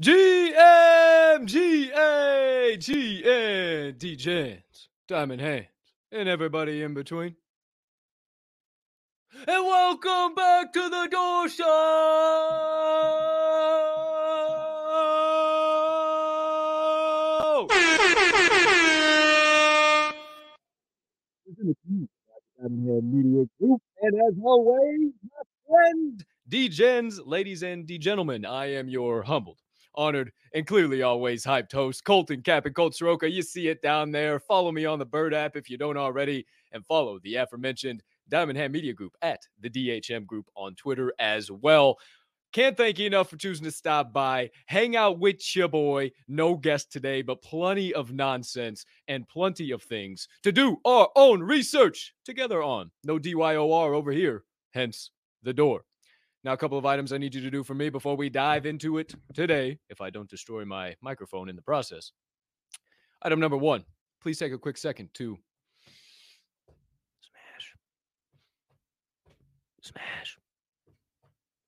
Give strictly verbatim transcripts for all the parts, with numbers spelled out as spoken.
G M G A G N, D Js, Diamond Hands, and everybody in between. And welcome back to the Door Show! Diamond Hand Media Group, and as always, my friend, D-Gens, ladies and D-Gentlemen, I am your humbled, honored, and clearly always hyped host, Colton Cap and Colt Soroka. You see it down there. Follow me on the Bird app if you don't already, and follow the aforementioned Diamond Hand Media Group at the D H M Group on Twitter as well. Can't thank you enough for choosing to stop by, hang out with your boy. No guest today, but plenty of nonsense and plenty of things to do our own research together on. No D Y O R over here, hence the door. Now, a couple of items I need you to do for me before we dive into it today, if I don't destroy my microphone in the process. Item number one, please take a quick second to smash, smash,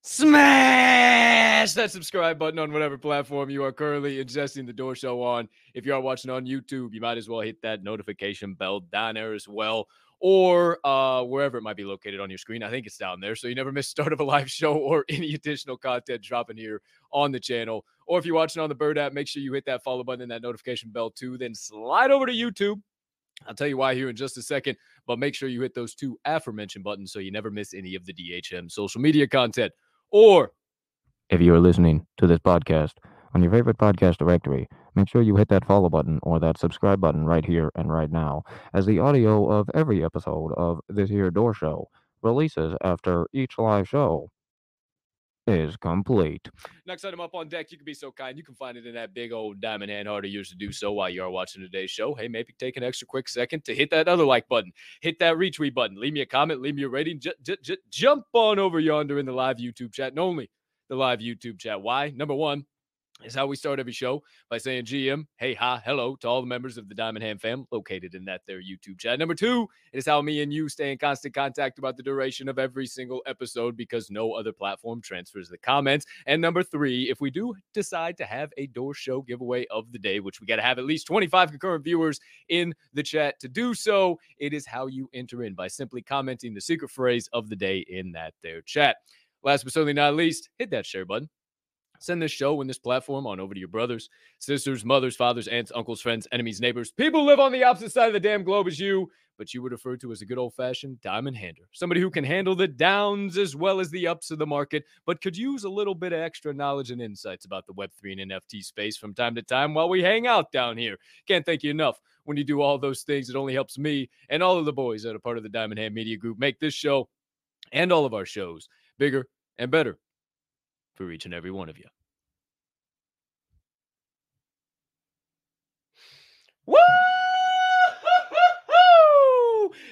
smash that subscribe button on whatever platform you are currently ingesting the Door Show on. If you are watching on YouTube, you might as well hit that notification bell down there as well, or uh, wherever it might be located on your screen. I think it's down there, so you never miss the start of a live show or any additional content dropping here on the channel. Or if you're watching on the Bird app, make sure you hit that follow button and that notification bell too. Then slide over to YouTube. I'll tell you why here in just a second, but make sure you hit those two aforementioned buttons so you never miss any of the D H M social media content. Or if you are listening to this podcast on your favorite podcast directory, make sure you hit that follow button or that subscribe button right here and right now, as the audio of every episode of this here Door Show releases after each live show is complete. Next item up on deck, you can be so kind. You can find it in that big old diamond hand heart of yours to do so while you are watching today's show. Hey, maybe take an extra quick second to hit that other like button, hit that retweet button, leave me a comment, leave me a rating, j- j- j- jump on over yonder in the live YouTube chat, and only the live YouTube chat. Why? Number one, is how we start every show by saying G M, hey, hi, hello to all the members of the Diamond Hand fam located in that their YouTube chat. Number two, it is how me and you stay in constant contact about the duration of every single episode because no other platform transfers the comments. And number three, if we do decide to have a Door Show giveaway of the day, which we got to have at least twenty-five concurrent viewers in the chat to do so, it is how you enter in by simply commenting the secret phrase of the day in that their chat. Last but certainly not least, hit that share button. Send this show and this platform on over to your brothers, sisters, mothers, fathers, aunts, uncles, friends, enemies, neighbors, people who live on the opposite side of the damn globe as you, but you were referred to as a good old-fashioned diamond hander, somebody who can handle the downs as well as the ups of the market, but could use a little bit of extra knowledge and insights about the Web three and N F T space from time to time while we hang out down here. Can't thank you enough. When you do all those things, it only helps me and all of the boys that are part of the Diamond Hand Media Group make this show and all of our shows bigger and better for each and every one of you. Woo!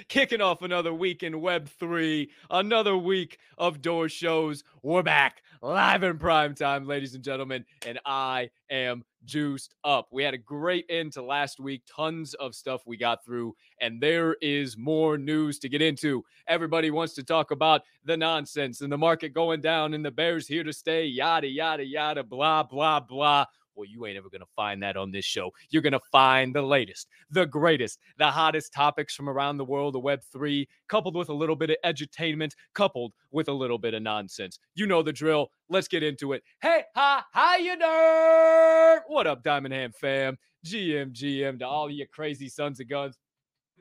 Kicking off another week in Web three, another week of Door Shows. We're back live in prime time, ladies and gentlemen, and I am juiced up. We had a great end to last week, tons of stuff we got through, and there is more news to get into. Everybody wants to talk about the nonsense and the market going down and the bears here to stay, yada, yada, yada, blah, blah, blah. Well, you ain't ever going to find that on this show. You're going to find the latest, the greatest, the hottest topics from around the world of Web three, coupled with a little bit of edutainment, coupled with a little bit of nonsense. You know the drill. Let's get into it. Hey, hi, hi, you nerd. What up, Diamond Hand fam? G M, G M to all you crazy sons of guns.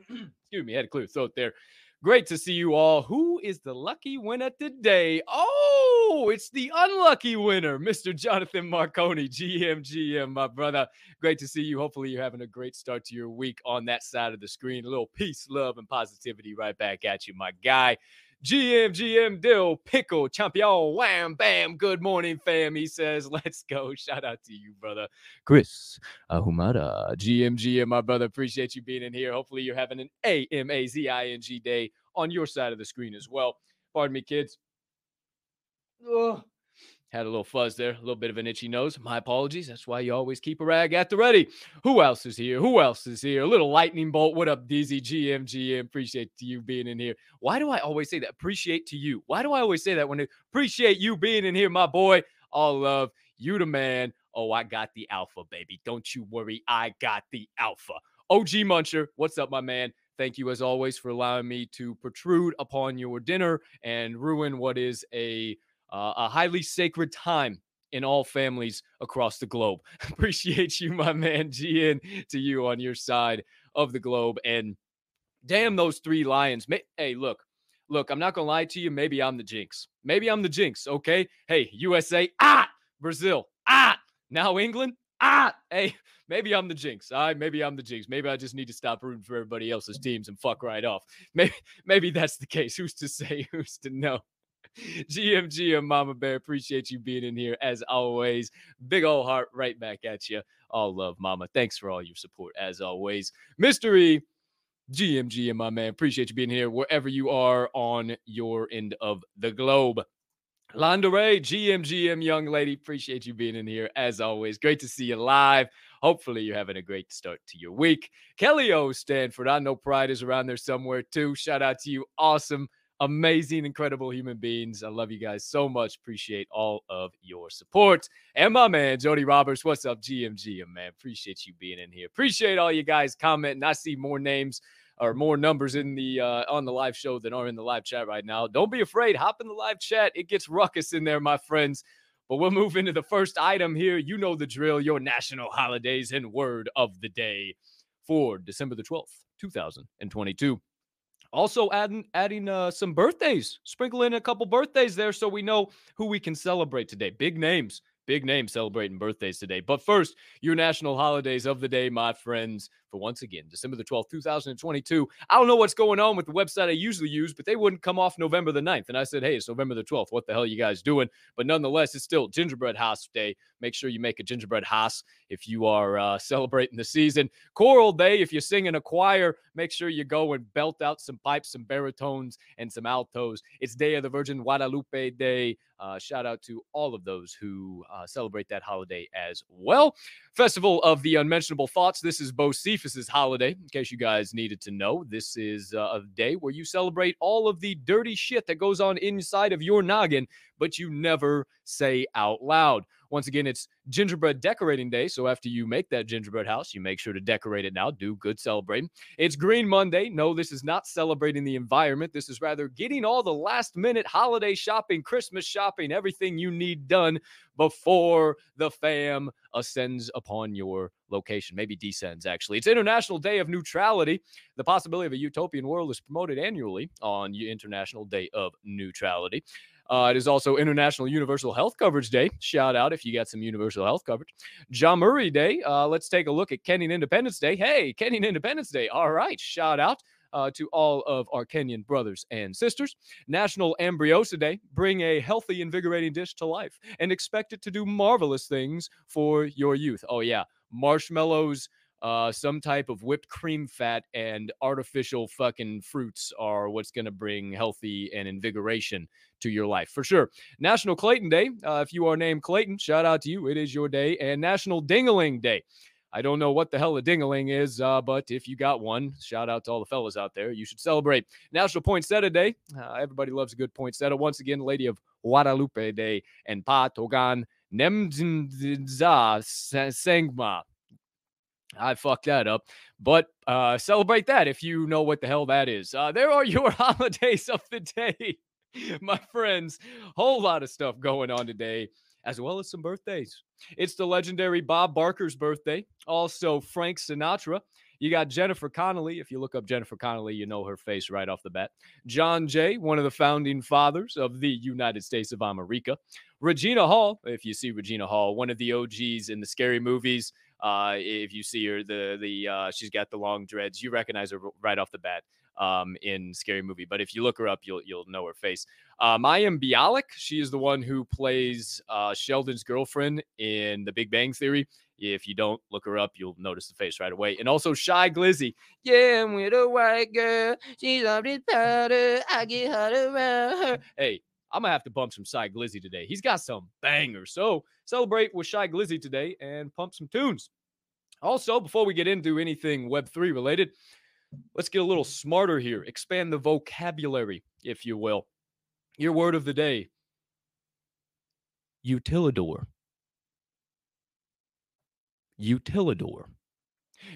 Excuse me, had a clear throat there. Great to see you all. Who is the lucky winner today? Oh, it's the unlucky winner, Mister Jonathan Marconi, G M G M, my brother. Great to see you. Hopefully you're having a great start to your week on that side of the screen. A little peace, love, and positivity right back at you, my guy. G M G M Dill Pickle Champion, wham, bam, good morning, fam, he says. Let's go. Shout out to you, brother. Chris Ahumada, G M G M, my brother, appreciate you being in here. Hopefully you're having an A M A Z I N G day on your side of the screen as well. Pardon me, kids. Ugh. Had a little fuzz there, a little bit of an itchy nose. My apologies. That's why you always keep a rag at the ready. Who else is here? Who else is here? A little lightning bolt. What up, D Z? G M G M. Appreciate you being in here. Why do I always say that? Appreciate to you. Why do I always say that when I appreciate you being in here, my boy? All love. You the man. Oh, I got the alpha, baby. Don't you worry. I got the alpha. O G Muncher, what's up, my man? Thank you, as always, for allowing me to protrude upon your dinner and ruin what is a, uh, a highly sacred time in all families across the globe. Appreciate you, my man. G N to you on your side of the globe. And damn, those three lions. Hey, look. Look, I'm not going to lie to you. Maybe I'm the jinx. Maybe I'm the jinx, okay? Hey, U S A, ah! Brazil, ah! Now England, ah! Hey, maybe I'm the jinx. All right, maybe I'm the jinx. Maybe I just need to stop rooting for everybody else's teams and fuck right off. Maybe, maybe that's the case. Who's to say? Who's to know? G M G M Mama Bear, appreciate you being in here as always. Big old heart right back at you. All love, Mama. Thanks for all your support as always. Mystery G M G M, my man. Appreciate you being here wherever you are on your end of the globe. Landere, G M G M, young lady. Appreciate you being in here as always. Great to see you live. Hopefully you're having a great start to your week. Kelly O. Stanford, I know pride is around there somewhere too. Shout out to you. Awesome, amazing, incredible human beings. I love you guys so much. Appreciate all of your support. And my man, Jody Roberts. What's up, G M G M, man? Appreciate you being in here. Appreciate all you guys commenting. I see more names or more numbers in the uh, on the live show than are in the live chat right now. Don't be afraid. Hop in the live chat. It gets ruckus in there, my friends. But we'll move into the first item here. You know the drill, your national holidays and word of the day for December the twelfth, two thousand twenty-two. Also adding adding uh, some birthdays. Sprinkle in a couple birthdays there so we know who we can celebrate today. Big names. Big names celebrating birthdays today. But first, your national holidays of the day, my friends, for once again, December the twelfth, two thousand twenty-two. I don't know what's going on with the website I usually use, but they wouldn't come off November the ninth. And I said, hey, it's November the twelfth. What the hell are you guys doing? But nonetheless, it's still Gingerbread House Day. Make sure you make a gingerbread house if you are uh, celebrating the season. Choral Day, if you sing in a choir, make sure you go and belt out some pipes, some baritones, and some altos. It's Day of the Virgin Guadalupe Day. Uh, shout out to all of those who uh, celebrate that holiday as well. Festival of the Unmentionable Thoughts. This is Bocephus's holiday, in case you guys needed to know. This is uh, a day where you celebrate all of the dirty shit that goes on inside of your noggin, but you never say out loud. Once again, it's Gingerbread Decorating Day. So after you make that gingerbread house, you make sure to decorate it now. Do good celebrating. It's Green Monday. No, this is not celebrating the environment. This is rather getting all the last-minute holiday shopping, Christmas shopping, everything you need done before the fam ascends upon your location. Maybe descends, actually. It's International Day of Neutrality. The possibility of a utopian world is promoted annually on International Day of Neutrality. Uh, it is also International Universal Health Coverage Day. Shout out if you got some universal health coverage. John Murray Day. Uh, let's take a look at Kenyan Independence Day. Hey, Kenyan Independence Day. All right. Shout out uh, to all of our Kenyan brothers and sisters. National Ambrosia Day. Bring a healthy, invigorating dish to life and expect it to do marvelous things for your youth. Oh, yeah. Marshmallows, uh, some type of whipped cream fat, and artificial fucking fruits are what's going to bring healthy and invigoration to your life, for sure. National Clayton Day. Uh, if you are named Clayton, shout out to you. It is your day. And National Ding-a-ling Day. I don't know what the hell a ding-a-ling is, uh, but if you got one, shout out to all the fellas out there. You should celebrate. National Poinsettia Day. Uh, everybody loves a good poinsettia. Once again, Lady of Guadalupe Day and Pa Togan Nemzinza Sangma. I fucked that up, but uh, celebrate that if you know what the hell that is. Uh, there are your holidays of the day, my friends. Whole lot of stuff going on today, as well as some birthdays. It's the legendary Bob Barker's birthday, also Frank Sinatra. You got Jennifer Connelly. If you look up Jennifer Connelly, you know her face right off the bat. John Jay, one of the founding fathers of the United States of America. Regina Hall, if you see Regina Hall, one of the O Gs in the scary movies. Uh, if you see her, the the uh, she's got the long dreads. You recognize her right off the bat um, in Scary Movie. But if you look her up, you'll you'll know her face. Uh, Mayim Bialik, she is the one who plays uh, Sheldon's girlfriend in The Big Bang Theory. If you don't look her up, you'll notice the face right away. And also Shy Glizzy. Yeah, I'm with a white girl. She's on this powder. I get hot around her. Hey. I'm going to have to bump some Shy Glizzy today. He's got some bangers. So celebrate with Shy Glizzy today and pump some tunes. Also, before we get into anything web three related, let's get a little smarter here. Expand the vocabulary, if you will. Your word of the day. Utilidor. Utilidor.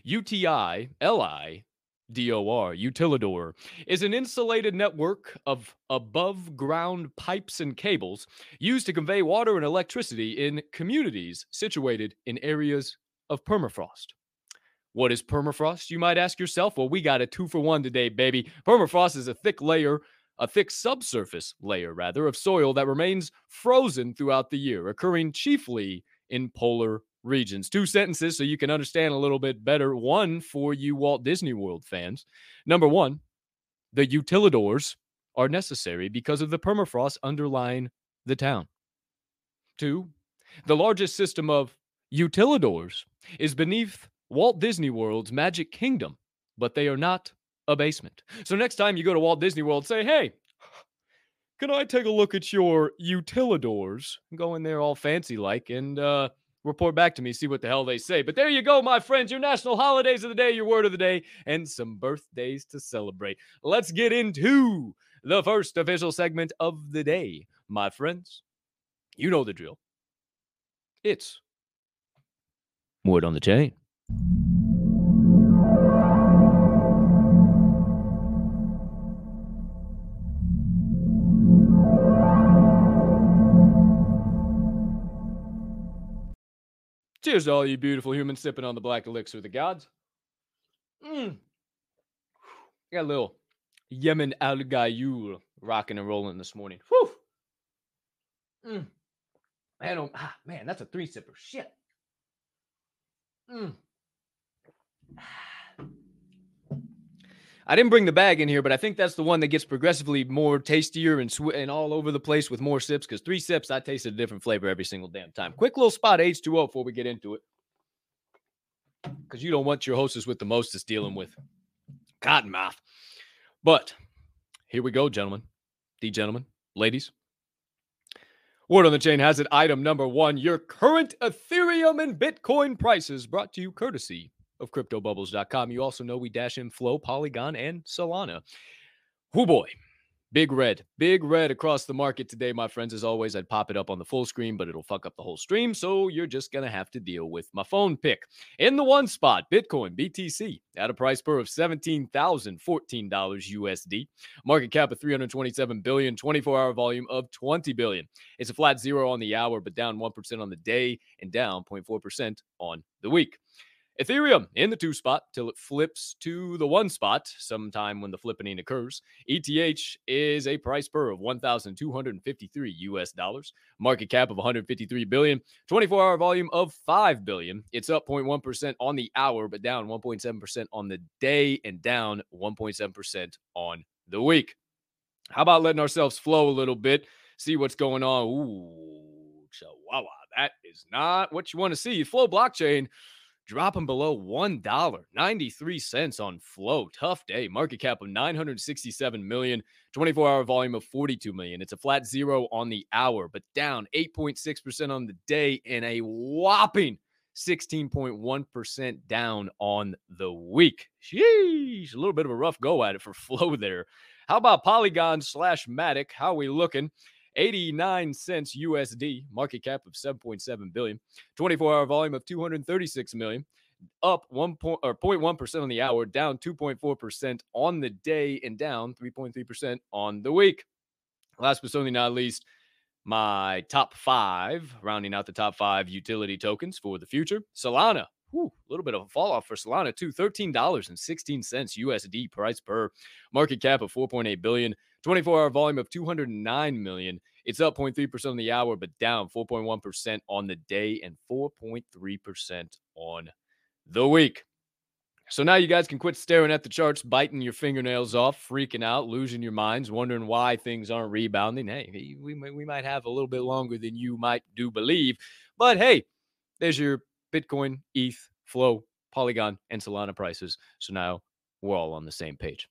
U T I L I D O R, Utilidor, is an insulated network of above-ground pipes and cables used to convey water and electricity in communities situated in areas of permafrost. What is permafrost, you might ask yourself? Well, we got a two-for-one today, baby. Permafrost is a thick layer, a thick subsurface layer, rather, of soil that remains frozen throughout the year, occurring chiefly in polar regions. Two sentences so you can understand a little bit better. One for you Walt Disney World fans. Number one, the utilidors are necessary because of the permafrost underlying the town. Two, the largest system of utilidors is beneath Walt Disney World's Magic Kingdom, but they are not a basement. So next time you go to Walt Disney World, say, hey, can I take a look at your utilidors? Go in there all fancy-like and uh, report back to me, see what the hell they say. But there you go, my friends, your national holidays of the day, your word of the day, and some birthdays to celebrate. Let's get into the first official segment of the day, my friends. You know the drill. It's Word on the Chain. Cheers to all you beautiful humans sipping on the black elixir of the gods. Mm. Got a little Yemen al-Gayul rocking and rolling this morning. Whew. Mm. Man, oh, ah, man, that's a three sipper. Shit. Mm. I didn't bring the bag in here, but I think that's the one that gets progressively more tastier and sw- and all over the place with more sips, because three sips, I tasted a different flavor every single damn time. Quick little spot, H two O, before we get into it, because you don't want your hostess with the mostest dealing with cottonmouth. But here we go, gentlemen, the gentlemen, ladies. Word on the Chain has it. Item number one, your current Ethereum and Bitcoin prices, brought to you courtesy of crypto bubbles dot com. You also know we dash in Flow, Polygon, and Solana. Whoo boy. Big red. Big red across the market today, my friends. As always, I'd pop it up on the full screen, but it'll fuck up the whole stream, so you're just going to have to deal with my phone pick. In the one spot, Bitcoin, B T C, at a price per of seventeen thousand fourteen dollars U S D. Market cap of three hundred twenty-seven billion dollars, twenty-four hour volume of twenty billion dollars. It's a flat zero on the hour, but down one percent on the day and down zero point four percent on the week. Ethereum in the two spot till it flips to the one spot sometime when the flippening occurs. E T H is a price per of one thousand two hundred fifty-three U S dollars, market cap of one hundred fifty-three billion dollars, twenty-four hour volume of five billion dollars. It's up zero point one percent on the hour, but down one point seven percent on the day and down one point seven percent on the week. How about letting ourselves flow a little bit, see what's going on? Ooh, chihuahua, that is not what you want to see. Flow blockchain dropping below one dollar and ninety-three cents on Flow. Tough day. Market cap of nine hundred sixty-seven million dollars. twenty-four hour volume of forty-two million dollars. It's a flat zero on the hour, but down eight point six percent on the day and a whopping sixteen point one percent down on the week. Sheesh. A little bit of a rough go at it for Flow there. How about Polygon slash Matic? How are we looking? eighty-nine cents U S D, market cap of seven point seven billion dollars, twenty-four hour volume of two hundred thirty-six million dollars, up one point one percent on the hour, down two point four percent on the day, and down three point three percent on the week. Last but certainly not least, my top five, rounding out the top five utility tokens for the future. Solana. Whew, a little bit of a fall off for Solana, too. thirteen dollars and sixteen cents U S D price per, market cap of four point eight billion dollars, twenty-four hour volume of two hundred nine million dollars. It's up zero point three percent on the hour, but down four point one percent on the day and four point three percent on the week. So now you guys can quit staring at the charts, biting your fingernails off, freaking out, losing your minds, wondering why things aren't rebounding. Hey, we, we might have a little bit longer than you might do believe, but hey, there's your Bitcoin, E T H, Flow, Polygon, and Solana prices. So now we're all on the same page.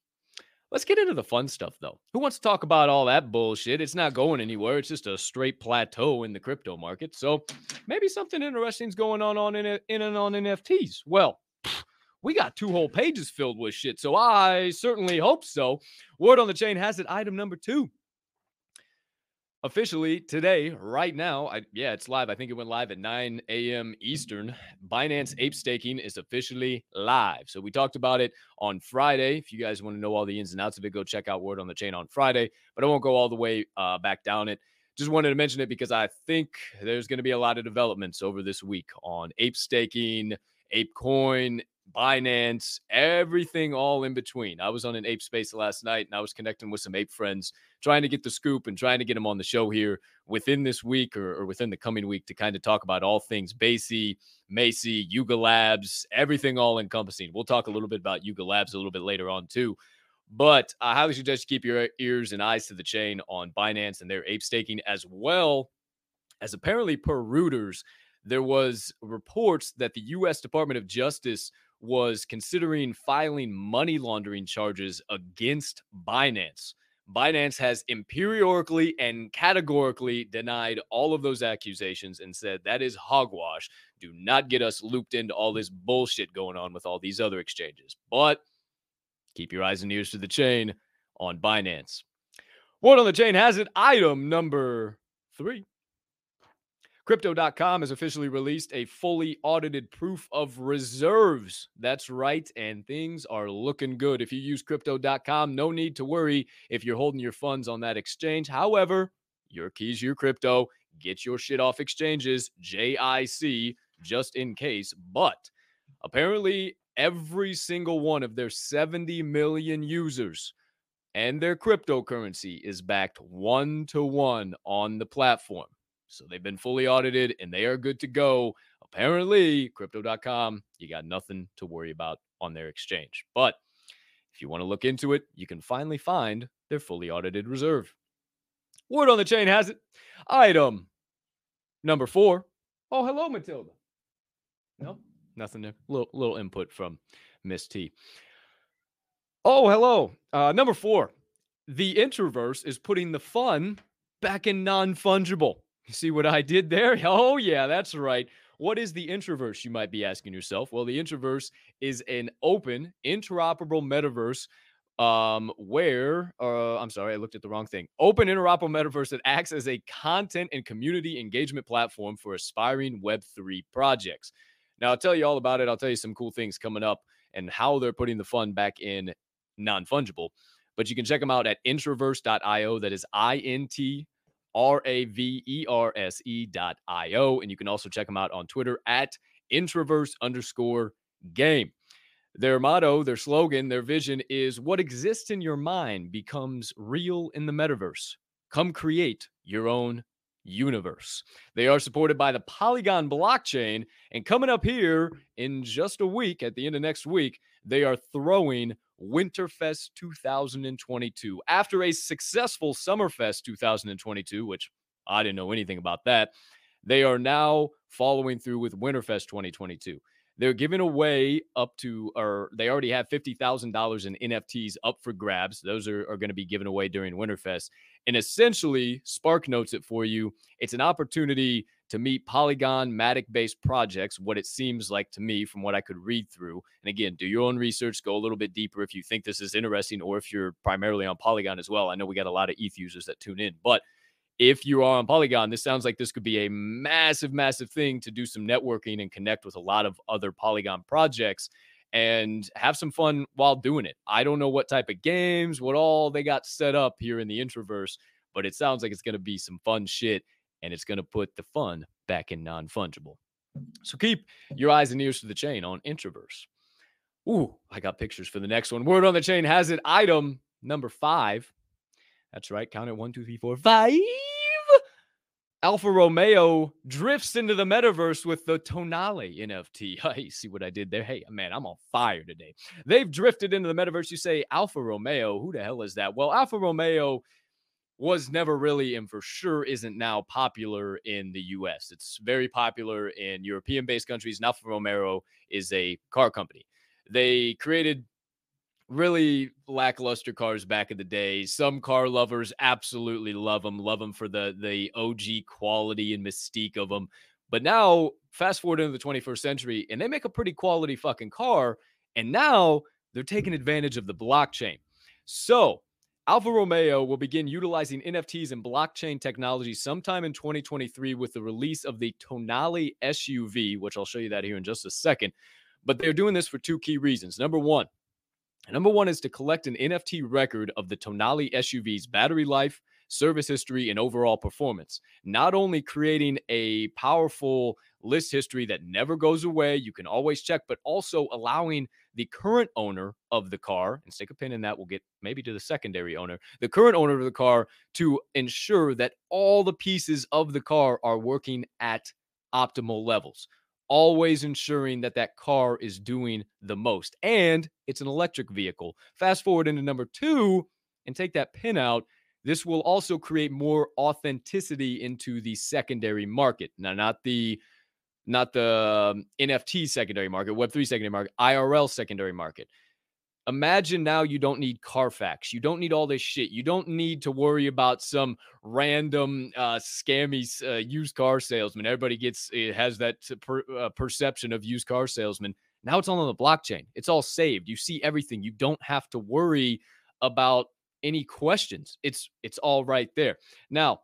Let's get into the fun stuff, though. Who wants to talk about all that bullshit? It's not going anywhere. It's just a straight plateau in the crypto market. So maybe something interesting is going on, on in, in and on N F Ts. Well, we got two whole pages filled with shit, so I certainly hope so. Word on the Chain has it. Item number two. Officially today, right now, I, yeah, it's live. I think it went live at nine a m Eastern. Binance ape staking is officially live. So we talked about it on Friday. If you guys want to know all the ins and outs of it, go check out Word on the Chain on Friday. But I won't go all the way uh, back down it. Just wanted to mention it because I think there's going to be a lot of developments over this week on ape staking, ApeCoin, Binance, everything all in between. I was on an ape space last night and I was connecting with some ape friends, trying to get the scoop and trying to get them on the show here within this week or, or within the coming week to kind of talk about all things Basie, Macy, Yuga Labs, everything all encompassing. We'll talk a little bit about Yuga Labs a little bit later on too. But I highly suggest you keep your ears and eyes to the chain on Binance and their ape staking, as well as apparently per Reuters, there was reports that the U S Department of Justice was considering filing money laundering charges against Binance. Binance has empirically and categorically denied all of those accusations and said that is hogwash. Do not get us looped into all this bullshit going on with all these other exchanges. But keep your eyes and ears to the chain on Binance. Word on the Chain has it. Item number three. Crypto dot com has officially released a fully audited proof of reserves. That's right, and things are looking good. If you use Crypto dot com, no need to worry if you're holding your funds on that exchange. However, your keys, your crypto, get your shit off exchanges, J I C, just in case. But apparently, every single one of their seventy million users and their cryptocurrency is backed one-to-one on the platform. So they've been fully audited and they are good to go. Apparently, Crypto dot com, you got nothing to worry about on their exchange. But if you want to look into it, you can finally find their fully audited reserve. Word on the Chain has it. Item number four. Oh, hello, Matilda. No, nothing there. Little, little input from Miss T. Oh, hello. Uh, number four. The Introverse is putting the fun back in non-fungible. You see what I did there? Oh, yeah, that's right. What is the Introverse, you might be asking yourself? Well, the Introverse is an open, interoperable metaverse um, where, uh, I'm sorry, I looked at the wrong thing. Open, interoperable metaverse that acts as a content and community engagement platform for aspiring web three projects. Now, I'll tell you all about it. I'll tell you some cool things coming up and how they're putting the fun back in non-fungible. But you can check them out at introverse dot io. That is I N T R A V E R S E dot I O. And you can also check them out on Twitter at introverse underscore game. Their motto, their slogan, their vision is what exists in your mind becomes real in the metaverse. Come create your own universe. They are supported by the Polygon blockchain. And coming up here in just a week, at the end of next week, they are throwing Winterfest two thousand twenty-two. After a successful Summerfest two thousand twenty-two, which I didn't know anything about that, they are now following through with Winterfest twenty twenty-two. They're giving away up to, or they already have fifty thousand dollars in N F Ts up for grabs. Those are, are going to be given away during Winterfest. And essentially, Spark notes it for you. It's an opportunity to meet Polygon, Matic-based projects, what it seems like to me from what I could read through. And again, do your own research, go a little bit deeper if you think this is interesting or if you're primarily on Polygon as well. I know we got a lot of E T H users that tune in, but if you are on Polygon, this sounds like this could be a massive, massive thing to do some networking and connect with a lot of other Polygon projects and have some fun while doing it. I don't know what type of games, what all they got set up here in the Introverse, but it sounds like it's going to be some fun shit. And it's going to put the fun back in non-fungible. So keep your eyes and ears to the chain on Introverse. Ooh, I got pictures for the next one. Word on the Chain has it. Item number five. That's right. Count it. One, two, three, four, five. Alfa Romeo drifts into the metaverse with the Tonale N F T. Hey, see what I did there? Hey, man, I'm on fire today. They've drifted into the metaverse. You say, Alfa Romeo, who the hell is that? Well, Alfa Romeo was never really and for sure isn't now popular in the U S. It's very popular in European-based countries. Alfa Romeo is a car company. They created really lackluster cars back in the day. Some car lovers absolutely love them, love them for the, the O G quality and mystique of them. But now, fast forward into the twenty-first century, and they make a pretty quality fucking car, and now they're taking advantage of the blockchain. So Alfa Romeo will begin utilizing N F Ts and blockchain technology sometime in twenty twenty-three with the release of the Tonale S U V, which I'll show you that here in just a second. But they're doing this for two key reasons. Number one, number one is to collect an N F T record of the Tonale S U V's battery life, service history, and overall performance. Not only creating a powerful list history that never goes away, you can always check, but also allowing the current owner of the car, and stick a pin in that, we'll get maybe to the secondary owner, the current owner of the car, to ensure that all the pieces of the car are working at optimal levels. Always ensuring that that car is doing the most. And it's an electric vehicle. Fast forward into number two and take that pin out. This will also create more authenticity into the secondary market. Now, not the not the um, N F T secondary market, Web three secondary market, I R L secondary market. Imagine now you don't need Carfax. You don't need all this shit. You don't need to worry about some random uh, scammy uh, used car salesman. Everybody gets it has that per, uh, perception of used car salesman. Now it's all on the blockchain. It's all saved. You see everything. You don't have to worry about any questions. It's it's all right there. Now,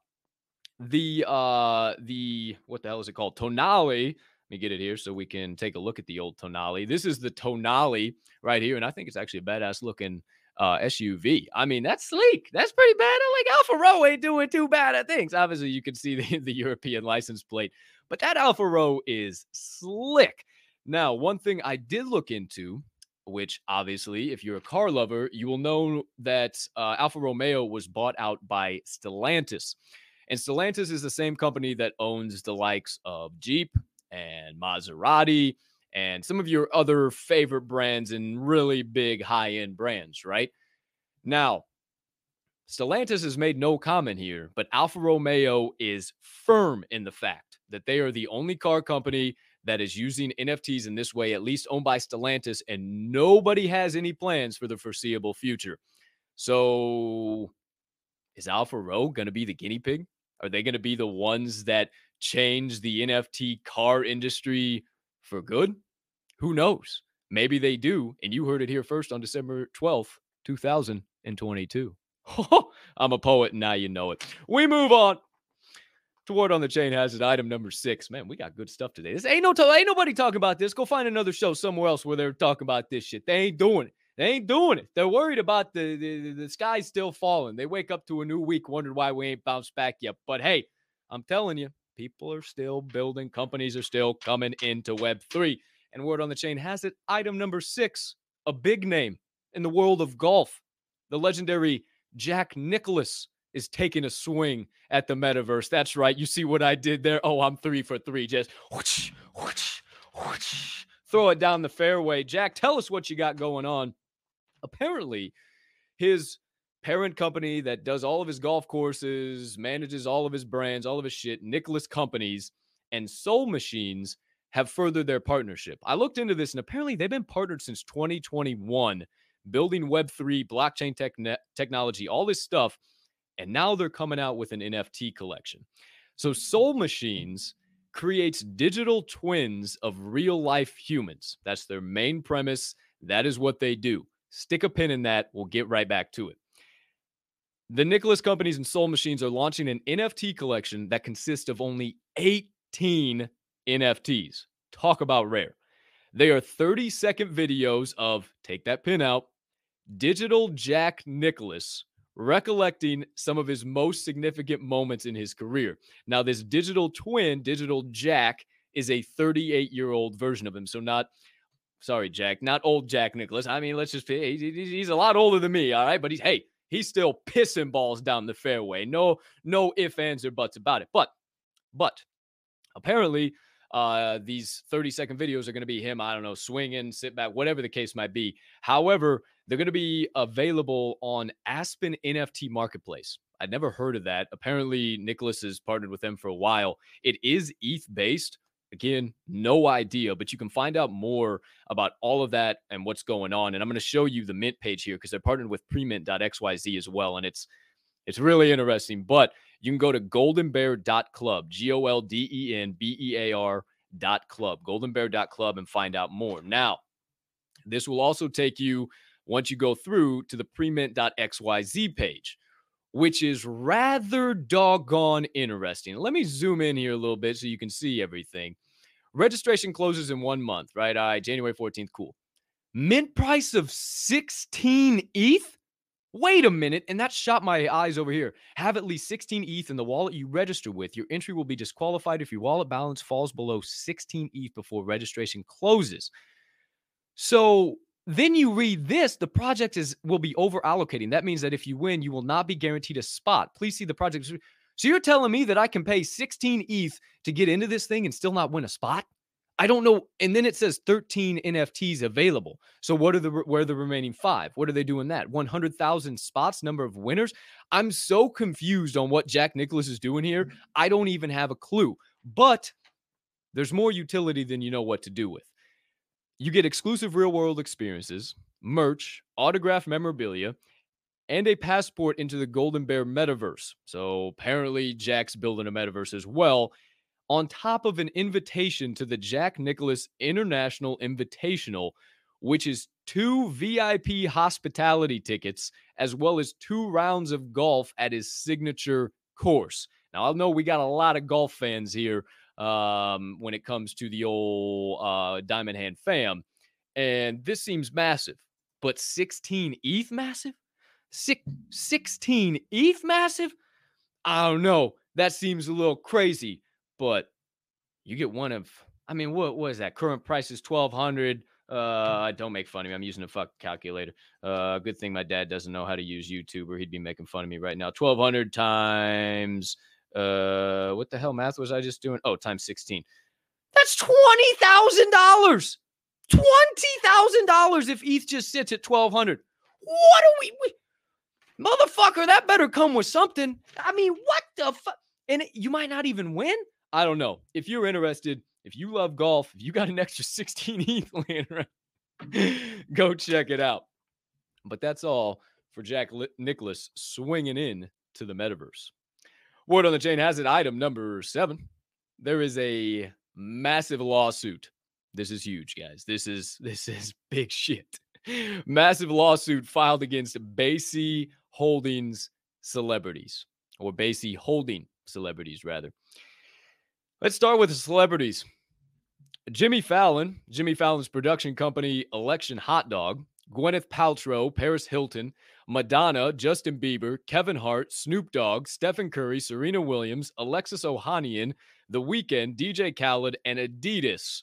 the uh, the what the hell is it called? Tonale. Let me get it here so we can take a look at the old Tonale. This is the Tonale right here, and I think it's actually a badass looking uh, S U V. I mean, that's sleek. That's pretty bad. I like Alfa Romeo ain't doing too bad at things. Obviously, you can see the, the European license plate, but that Alfa Romeo is slick. Now, one thing I did look into, which obviously, if you're a car lover, you will know that uh, Alfa Romeo was bought out by Stellantis. And Stellantis is the same company that owns the likes of Jeep and Maserati and some of your other favorite brands and really big high-end brands, right? Now, Stellantis has made no comment here, but Alfa Romeo is firm in the fact that they are the only car company that is using N F Ts in this way, at least owned by Stellantis, and nobody has any plans for the foreseeable future. So is Alfa Romeo going to be the guinea pig? Are they going to be the ones that change the N F T car industry for good? Who knows? Maybe they do. And you heard it here first on December twelfth, two thousand twenty-two. I'm a poet, and now you know it. We move on. Toward on the Chain has it, item number six. Man, we got good stuff today. This ain't no t- ain't nobody talking about this. Go find another show somewhere else where they're talking about this shit. They ain't doing it. They ain't doing it. They're worried about the the, the sky's still falling. They wake up to a new week, wondering why we ain't bounced back yet. But hey, I'm telling you, people are still building. Companies are still coming into Web three. And Word on the Chain has it, item number six, a big name in the world of golf. The legendary Jack Nicklaus is taking a swing at the metaverse. That's right. You see what I did there? Oh, I'm three for three. Just whoosh, whoosh, whoosh. Throw it down the fairway. Jack, tell us what you got going on. Apparently, his parent company that does all of his golf courses, manages all of his brands, all of his shit, Nicklaus Companies and Soul Machines have furthered their partnership. I looked into this, and apparently they've been partnered since twenty twenty-one, building Web three, blockchain techn- technology, all this stuff. And now they're coming out with an N F T collection. So Soul Machines creates digital twins of real-life humans. That's their main premise. That is what they do. Stick a pin in that. We'll get right back to it. The Nicklaus Companies and Soul Machines are launching an N F T collection that consists of only eighteen N F Ts. Talk about rare. They are thirty-second videos of, take that pin out, digital Jack Nicklaus, recollecting some of his most significant moments in his career. Now, this digital twin, digital Jack, is a thirty-eight-year-old version of him. So not, sorry, Jack, not old Jack Nicklaus. I mean, let's just, he's a lot older than me, all right? But he's, hey, he's still pissing balls down the fairway. No, no ifs, ands, or buts about it. But, but apparently uh, these thirty-second videos are going to be him, I don't know, swinging, sit back, whatever the case might be. However, they're going to be available on Aspen N F T Marketplace. I'd never heard of that. Apparently, Nicklaus has partnered with them for a while. It is E T H-based. Again, no idea, but you can find out more about all of that and what's going on. And I'm going to show you the mint page here because they're partnered with pre mint dot x y z as well. And it's it's really interesting. But you can go to golden bear dot club, G O L D E N B E A R dot club, golden bear dot club, and find out more. Now, this will also take you once you go through to the pre mint dot x y z page, which is rather doggone interesting. Let me zoom in here a little bit so you can see everything. Registration closes in one month, right? All right, January fourteenth, cool. Mint price of sixteen E T H? Wait a minute, and that shot my eyes over here. Have at least sixteen E T H in the wallet you register with. Your entry will be disqualified if your wallet balance falls below sixteen E T H before registration closes. So then you read this, the project is will be over allocating. That means that if you win, you will not be guaranteed a spot. Please see the project. So you're telling me that I can pay sixteen E T H to get into this thing and still not win a spot? I don't know. And then it says thirteen N F Ts available. So what are the where are the remaining five? What are they doing that? one hundred thousand spots, number of winners. I'm so confused on what Jack Nicklaus is doing here. I don't even have a clue. But there's more utility than you know what to do with. You get exclusive real-world experiences, merch, autographed memorabilia, and a passport into the Golden Bear metaverse. So apparently Jack's building a metaverse as well, on top of an invitation to the Jack Nicklaus International Invitational, which is two V I P hospitality tickets, as well as two rounds of golf at his signature course. Now, I know we got a lot of golf fans here um, when it comes to the old uh, Diamond Hand fam, and this seems massive, but sixteen E T H massive? Six, sixteen E T H massive? I don't know. That seems a little crazy. But you get one of, I mean, what was that? Current price is twelve hundred. Uh, don't make fun of me. I'm using a fuck calculator. Uh, good thing my dad doesn't know how to use YouTube or he'd be making fun of me right now. twelve hundred times, uh, what the hell math was I just doing? Oh, times sixteen. That's twenty thousand dollars. twenty thousand dollars if E T H just sits at twelve hundred. What are we, we, motherfucker, that better come with something. I mean, what the fuck? And you might not even win. I don't know. If you're interested, if you love golf, if you got an extra sixteen E T H laying around, go check it out. But that's all for Jack Nicklaus swinging in to the metaverse. Word on the Chain has it, item number seven. There is a massive lawsuit. This is huge, guys. This is this is big shit. Massive lawsuit filed against Basie Holdings celebrities, or Basie Holding celebrities, rather. Let's start with the celebrities. Jimmy Fallon, Jimmy Fallon's production company, Election Hot Dog, Gwyneth Paltrow, Paris Hilton, Madonna, Justin Bieber, Kevin Hart, Snoop Dogg, Stephen Curry, Serena Williams, Alexis Ohanian, The Weeknd, D J Khaled, and Adidas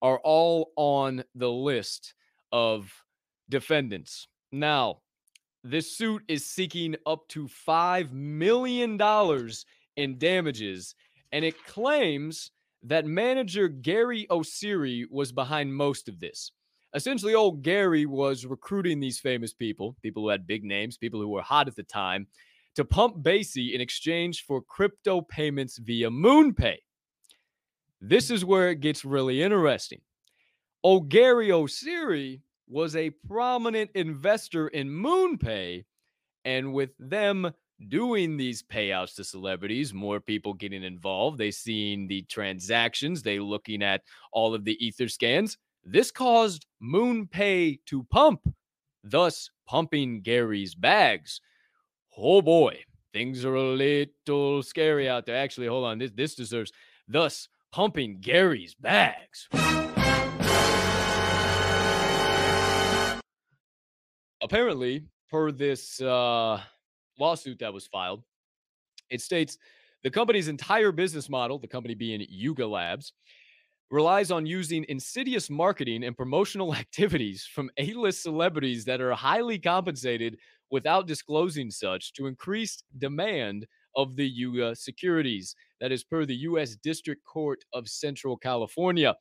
are all on the list of defendants. Now, this suit is seeking up to five million dollars in damages, and it claims that manager Gary O'Siri was behind most of this. Essentially, old Gary was recruiting these famous people, people who had big names, people who were hot at the time, to pump Basie in exchange for crypto payments via MoonPay. This is where it gets really interesting. Old Gary O'Siri was a prominent investor in MoonPay, and with them doing these payouts to celebrities, more people getting involved, they seen the transactions, they looking at all of the ether scans. This caused MoonPay to pump, thus pumping Gary's bags. Oh boy, things are a little scary out there. Actually, hold on, this this deserves thus pumping Gary's bags. Apparently, per this uh lawsuit that was filed, it states the company's entire business model, the company being Yuga Labs, relies on using insidious marketing and promotional activities from A-list celebrities that are highly compensated without disclosing such to increase demand of the Yuga securities. That is per the U S District Court of Central California.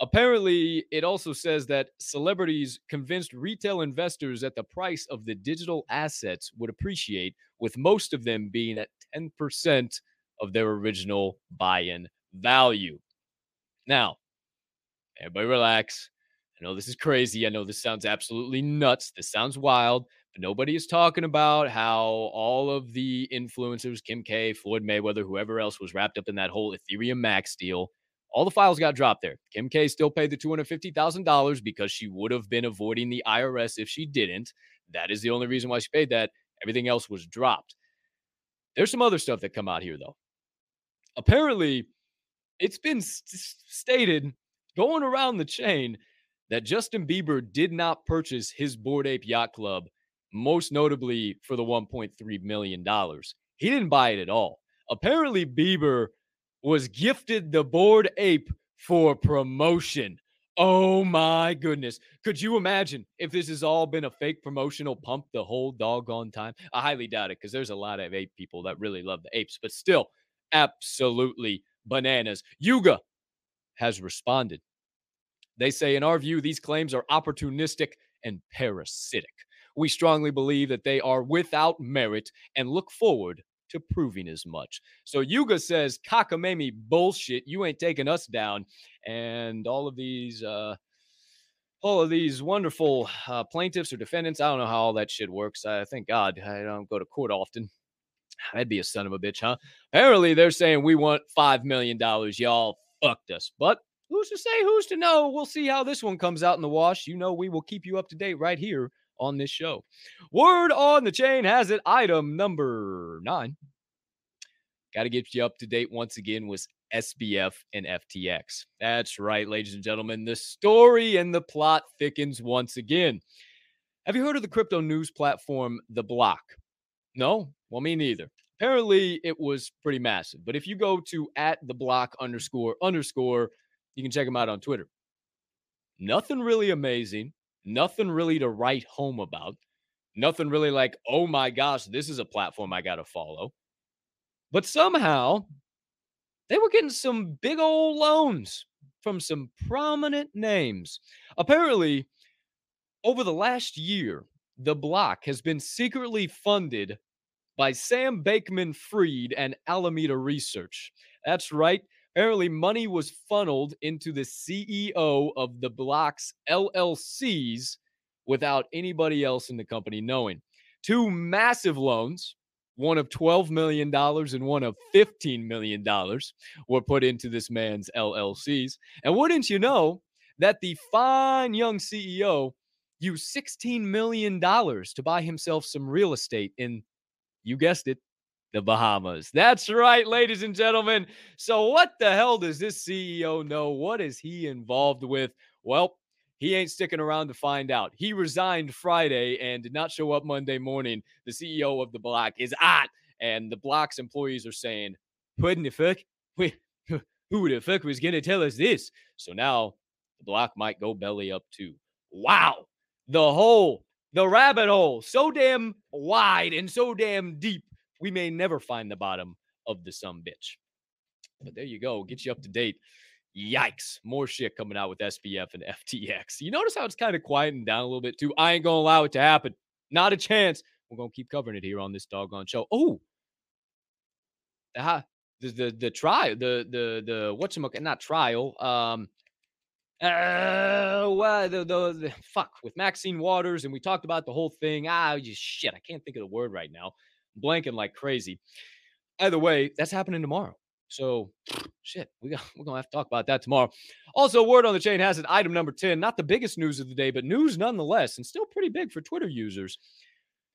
Apparently, it also says that celebrities convinced retail investors that the price of the digital assets would appreciate, with most of them being at ten percent of their original buy-in value. Now, everybody relax. I know this is crazy. I know this sounds absolutely nuts. This sounds wild. But nobody is talking about how all of the influencers, Kim K, Floyd Mayweather, whoever else was wrapped up in that whole Ethereum Max deal, All the files got dropped there. Kim K still paid the two hundred fifty thousand dollars because she would have been avoiding the I R S if she didn't. That is the only reason why she paid that. Everything else was dropped. There's some other stuff that come out here, though. Apparently, it's been st- stated going around the chain that Justin Bieber did not purchase his Bored Ape Yacht Club, most notably for the one point three million dollars. He didn't buy it at all. Apparently, Bieber was gifted the Bored Ape for promotion. Oh my goodness. Could you imagine if this has all been a fake promotional pump the whole doggone time? I highly doubt it because there's a lot of ape people that really love the apes, but still absolutely bananas. Yuga has responded. They say, in our view, these claims are opportunistic and parasitic. We strongly believe that they are without merit and look forward to proving as much. So Yuga says, cockamamie bullshit, you ain't taking us down. And all of these uh, all of these wonderful uh, plaintiffs or defendants, I don't know how all that shit works. I thank God I don't go to court often. That'd be a son of a bitch, huh? Apparently, they're saying we want five million dollars. Y'all fucked us. But who's to say, who's to know? We'll see how this one comes out in the wash. You know we will keep you up to date right here on this show. Word on the chain has it, item number nine. Got to get you up to date once again with S B F and F T X. That's right, ladies and gentlemen. The story and the plot thickens once again. Have you heard of the crypto news platform, The Block? No? Well, me neither. Apparently, it was pretty massive. But if you go to at the block underscore underscore, you can check them out on Twitter. Nothing really amazing. Nothing really to write home about. Nothing really like, oh my gosh, this is a platform I got to follow. But somehow, they were getting some big old loans from some prominent names. Apparently, over the last year, The Block has been secretly funded by Sam Bankman-Fried and Alameda Research. That's right. Apparently, money was funneled into the C E O of The Block's L L Cs without anybody else in the company knowing. Two massive loans, one of twelve million dollars and one of fifteen million dollars, were put into this man's L L Cs. And wouldn't you know that the fine young C E O used sixteen million dollars to buy himself some real estate in, you guessed it, the Bahamas. That's right, ladies and gentlemen. So what the hell does this C E O know? What is he involved with? Well, he ain't sticking around to find out. He resigned Friday and did not show up Monday morning. The C E O of The Block is out, and The Block's employees are saying, what in the fuck? Wait, who the fuck was going to tell us this? So now The Block might go belly up too. Wow. The hole, the rabbit hole, so damn wide and so damn deep. We may never find the bottom of the some bitch. But there you go. Get you up to date. Yikes. More shit coming out with S B F and F T X. You notice how it's kind of quieting down a little bit too. I ain't going to allow it to happen. Not a chance. We're going to keep covering it here on this doggone show. Oh, the, the, the, the trial, the, the, the, whatchamacallit, not trial. Um, uh, well, the, the, the, fuck, with Maxine Waters. And we talked about the whole thing. Ah, you shit. I can't think of the word right now. Blanking like crazy. Either way, that's happening tomorrow. So, shit, we got, we're going to have to talk about that tomorrow. Also, word on the chain has it, item number ten. Not the biggest news of the day, but news nonetheless, and still pretty big for Twitter users.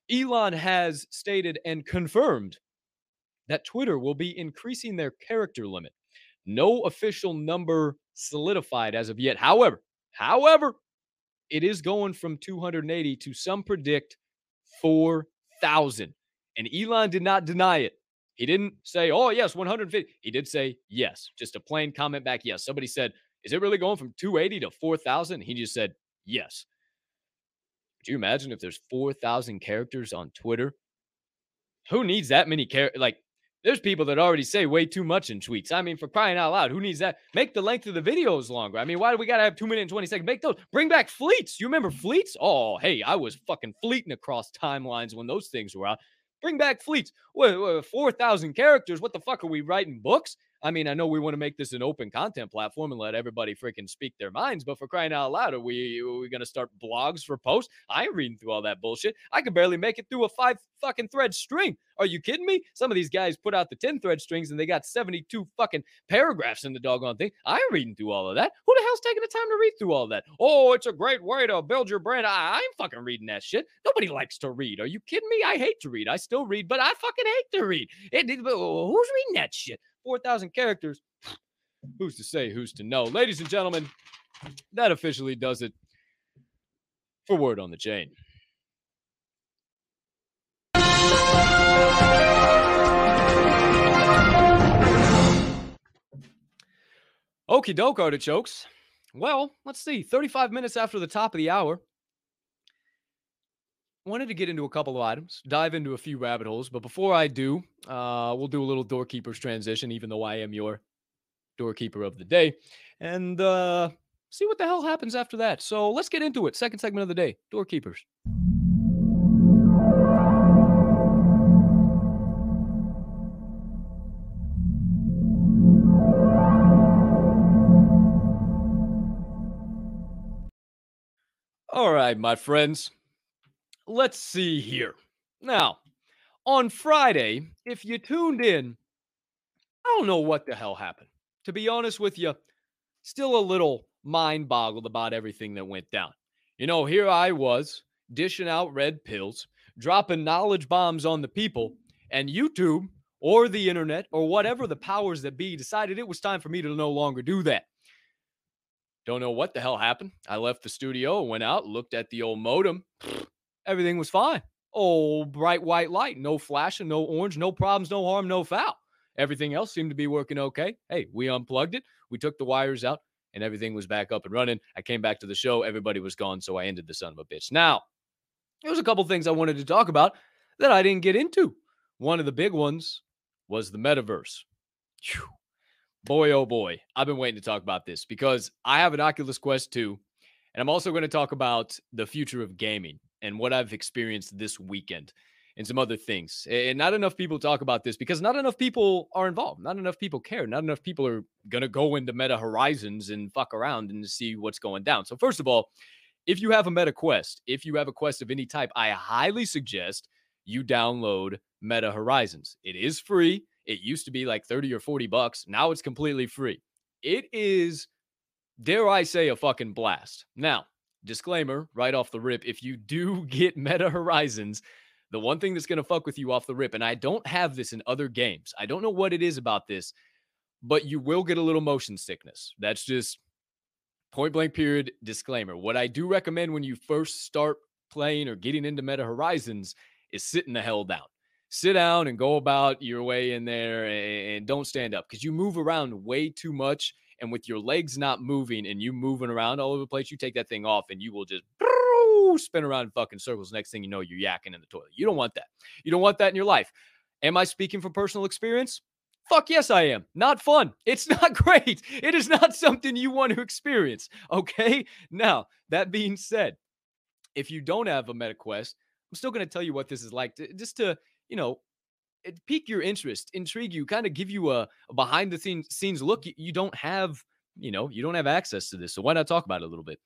Elon has stated and confirmed that Twitter will be increasing their character limit. No official number solidified as of yet. However, however, it is going from two hundred eighty to, some predict, four thousand. And Elon did not deny it. He didn't say, oh, yes, one hundred fifty. He did say yes. Just a plain comment back, yes. Somebody said, is it really going from two eighty to four thousand? He just said, yes. Could you imagine if there's four thousand characters on Twitter? Who needs that many characters? Like, there's people that already say way too much in tweets. I mean, for crying out loud, who needs that? Make the length of the videos longer. I mean, why do we got to have two minutes and twenty seconds? Make those. Bring back fleets. You remember fleets? Oh, hey, I was fucking fleeting across timelines when those things were out. Bring back fleets. What, what, four thousand characters? What the fuck? Are we writing books? I mean, I know we want to make this an open content platform and let everybody freaking speak their minds, but for crying out loud, are we, are we going to start blogs for posts? I ain't reading through all that bullshit. I could barely make it through a five fucking thread string. Are you kidding me? Some of these guys put out the ten thread strings and they got seventy-two fucking paragraphs in the doggone thing. I ain't reading through all of that. Who the hell's taking the time to read through all of that? Oh, it's a great way to build your brand. I, I ain't fucking reading that shit. Nobody likes to read. Are you kidding me? I hate to read. I still read, but I fucking hate to read. It, it, who's reading that shit? four thousand characters. Who's to say, who's to know? Ladies and gentlemen, that officially does it for Word on the Chain. Okie doke, artichokes. Well, let's see. thirty-five minutes after the top of the hour. Wanted to get into a couple of items, dive into a few rabbit holes, but before I do, uh, we'll do a little doorkeeper's transition, even though I am your doorkeeper of the day, and uh, see what the hell happens after that. So let's get into it. Second segment of the day, doorkeepers. All right, my friends. Let's see here. Now, on Friday, if you tuned in, I don't know what the hell happened. To be honest with you, still a little mind-boggled about everything that went down. You know, here I was, dishing out red pills, dropping knowledge bombs on the people, and YouTube or the internet or whatever the powers that be decided it was time for me to no longer do that. Don't know what the hell happened. I left the studio, went out, looked at the old modem. Everything was fine. Oh, bright white light. No flashing, no orange, no problems, no harm, no foul. Everything else seemed to be working okay. Hey, we unplugged it. We took the wires out, and everything was back up and running. I came back to the show. Everybody was gone, so I ended the son of a bitch. Now, there was a couple things I wanted to talk about that I didn't get into. One of the big ones was the metaverse. Whew. Boy, oh boy. I've been waiting to talk about this because I have an Oculus Quest two, and I'm also going to talk about the future of gaming and what I've experienced this weekend and some other things. And not enough people talk about this because not enough people are involved. Not enough people care. Not enough people are going to go into Meta Horizons and fuck around and see what's going down. So first of all, if you have a Meta Quest, if you have a Quest of any type, I highly suggest you download Meta Horizons. It is free. It used to be like thirty or forty bucks. Now it's completely free. It is, dare I say, a fucking blast. Now, disclaimer, right off the rip, if you do get Meta Horizons, the one thing that's going to fuck with you off the rip, and I don't have this in other games, I don't know what it is about this, but you will get a little motion sickness. That's just point blank period disclaimer. What I do recommend when you first start playing or getting into Meta Horizons is sitting the hell down. Sit down and go about your way in there and don't stand up because you move around way too much. And with your legs not moving and you moving around all over the place, you take that thing off and you will just spin around in fucking circles. Next thing you know, you're yakking in the toilet. You don't want that. You don't want that in your life. Am I speaking from personal experience? Fuck yes, I am. Not fun. It's not great. It is not something you want to experience. Okay? Now, that being said, if you don't have a Meta Quest, I'm still going to tell you what this is like to, just to, you know, it pique your interest, intrigue you, kind of give you a, a behind the scenes look. You don't have, you know, you don't have access to this. So why not talk about it a little bit?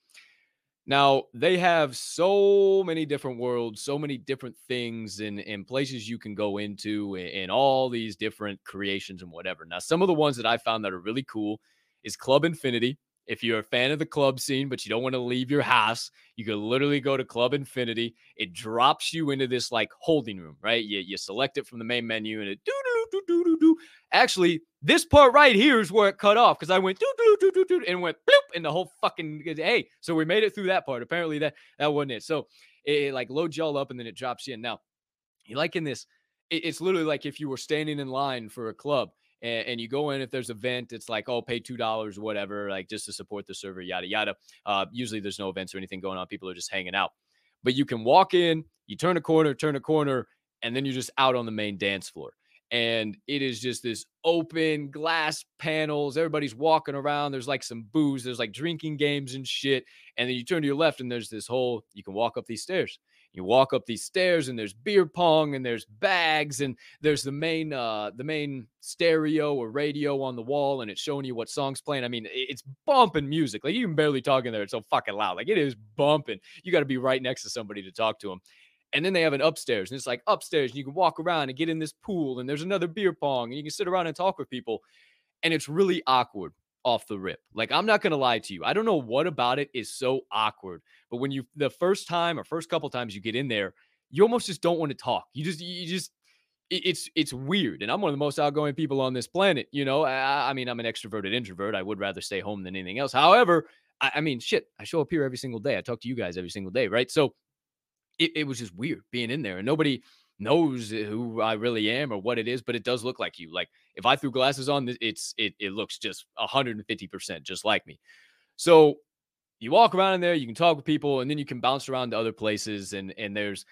Now, they have so many different worlds, so many different things and, and places you can go into and, and all these different creations and whatever. Now, some of the ones that I found that are really cool is Club Infinity. If you're a fan of the club scene, but you don't want to leave your house, you can literally go to Club Infinity. It drops you into this like holding room, right? You, you select it from the main menu and it do do do do do do. Actually, this part right here is where it cut off because I went do do do do do and went bloop and the whole fucking hey. So we made it through that part. Apparently that that wasn't it. So it, it like loads y'all up and then it drops you in. Now, you like in this, it, it's literally like if you were standing in line for a club. And you go in, if there's an event, it's like, oh, pay two dollars, whatever, like just to support the server, yada, yada. Uh, usually there's no events or anything going on. People are just hanging out. But you can walk in, you turn a corner, turn a corner, and then you're just out on the main dance floor. And it is just this open glass panels. Everybody's walking around. There's like some booze. There's like drinking games and shit. And then you turn to your left and there's this whole, you can walk up these stairs. You walk up these stairs and there's beer pong and there's bags and there's the main uh, the main stereo or radio on the wall, and it's showing you what song's playing. I mean, it's bumping music. Like, you can barely talk in there. It's so fucking loud. Like, it is bumping. You got to be right next to somebody to talk to them. And then they have an upstairs, and it's like upstairs, and you can walk around and get in this pool, and there's another beer pong, and you can sit around and talk with people. And it's really awkward off the rip. Like, I'm not going to lie to you. I don't know what about it is so awkward, but when you, the first time or first couple times you get in there, you almost just don't want to talk. You just, you just, it's, it's weird. And I'm one of the most outgoing people on this planet. You know, I, I mean, I'm an extroverted introvert. I would rather stay home than anything else. However, I, I mean, shit, I show up here every single day. I talk to you guys every single day. Right. So it, it was just weird being in there, and nobody knows who I really am or what it is, but it does look like you. Like, if I threw glasses on, it's it it looks just one hundred fifty percent just like me. So you walk around in there, you can talk with people, and then you can bounce around to other places. And and there's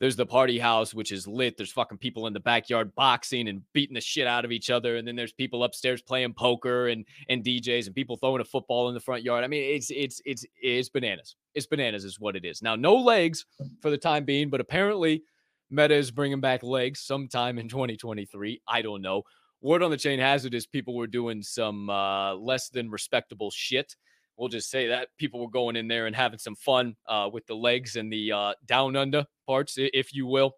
there's the party house, which is lit. There's fucking people in the backyard boxing and beating the shit out of each other. And then there's people upstairs playing poker and and D Js and people throwing a football in the front yard. I mean, it's it's it's it's bananas. It's bananas is what it is. Now, no legs for the time being, but apparently Meta is bringing back legs sometime in twenty twenty-three. I don't know. Word on the chain has it is people were doing some uh, less than respectable shit. We'll just say that people were going in there and having some fun uh, with the legs and the uh, down under parts, if you will.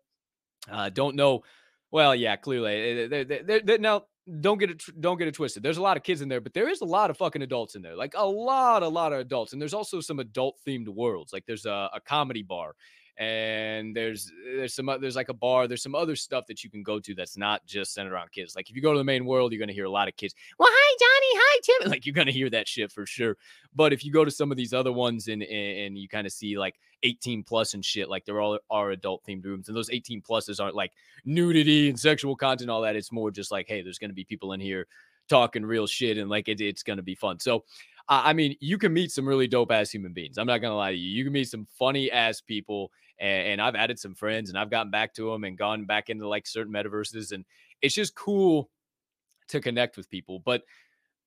Uh, don't know. Well, yeah, clearly. They're, they're, they're, now, don't get it. Don't get it twisted. There's a lot of kids in there, but there is a lot of fucking adults in there. Like a lot, a lot of adults. And there's also some adult themed worlds. Like there's a, a comedy bar. And there's, there's some, there's like a bar, there's some other stuff that you can go to that's not just centered around kids. Like if you go to the main world, you're going to hear a lot of kids. Well, hi, Johnny. Hi, Tim. Like, you're going to hear that shit for sure. But if you go to some of these other ones and, and you kind of see like eighteen plus and shit, like they're all are adult themed rooms, and those eighteen pluses aren't like nudity and sexual content and all that. It's more just like, hey, there's going to be people in here talking real shit. And like, it, it's going to be fun. So I mean, you can meet some really dope ass human beings. I'm not going to lie to you. You can meet some funny ass people. And, and I've added some friends and I've gotten back to them and gone back into like certain metaverses. And it's just cool to connect with people. But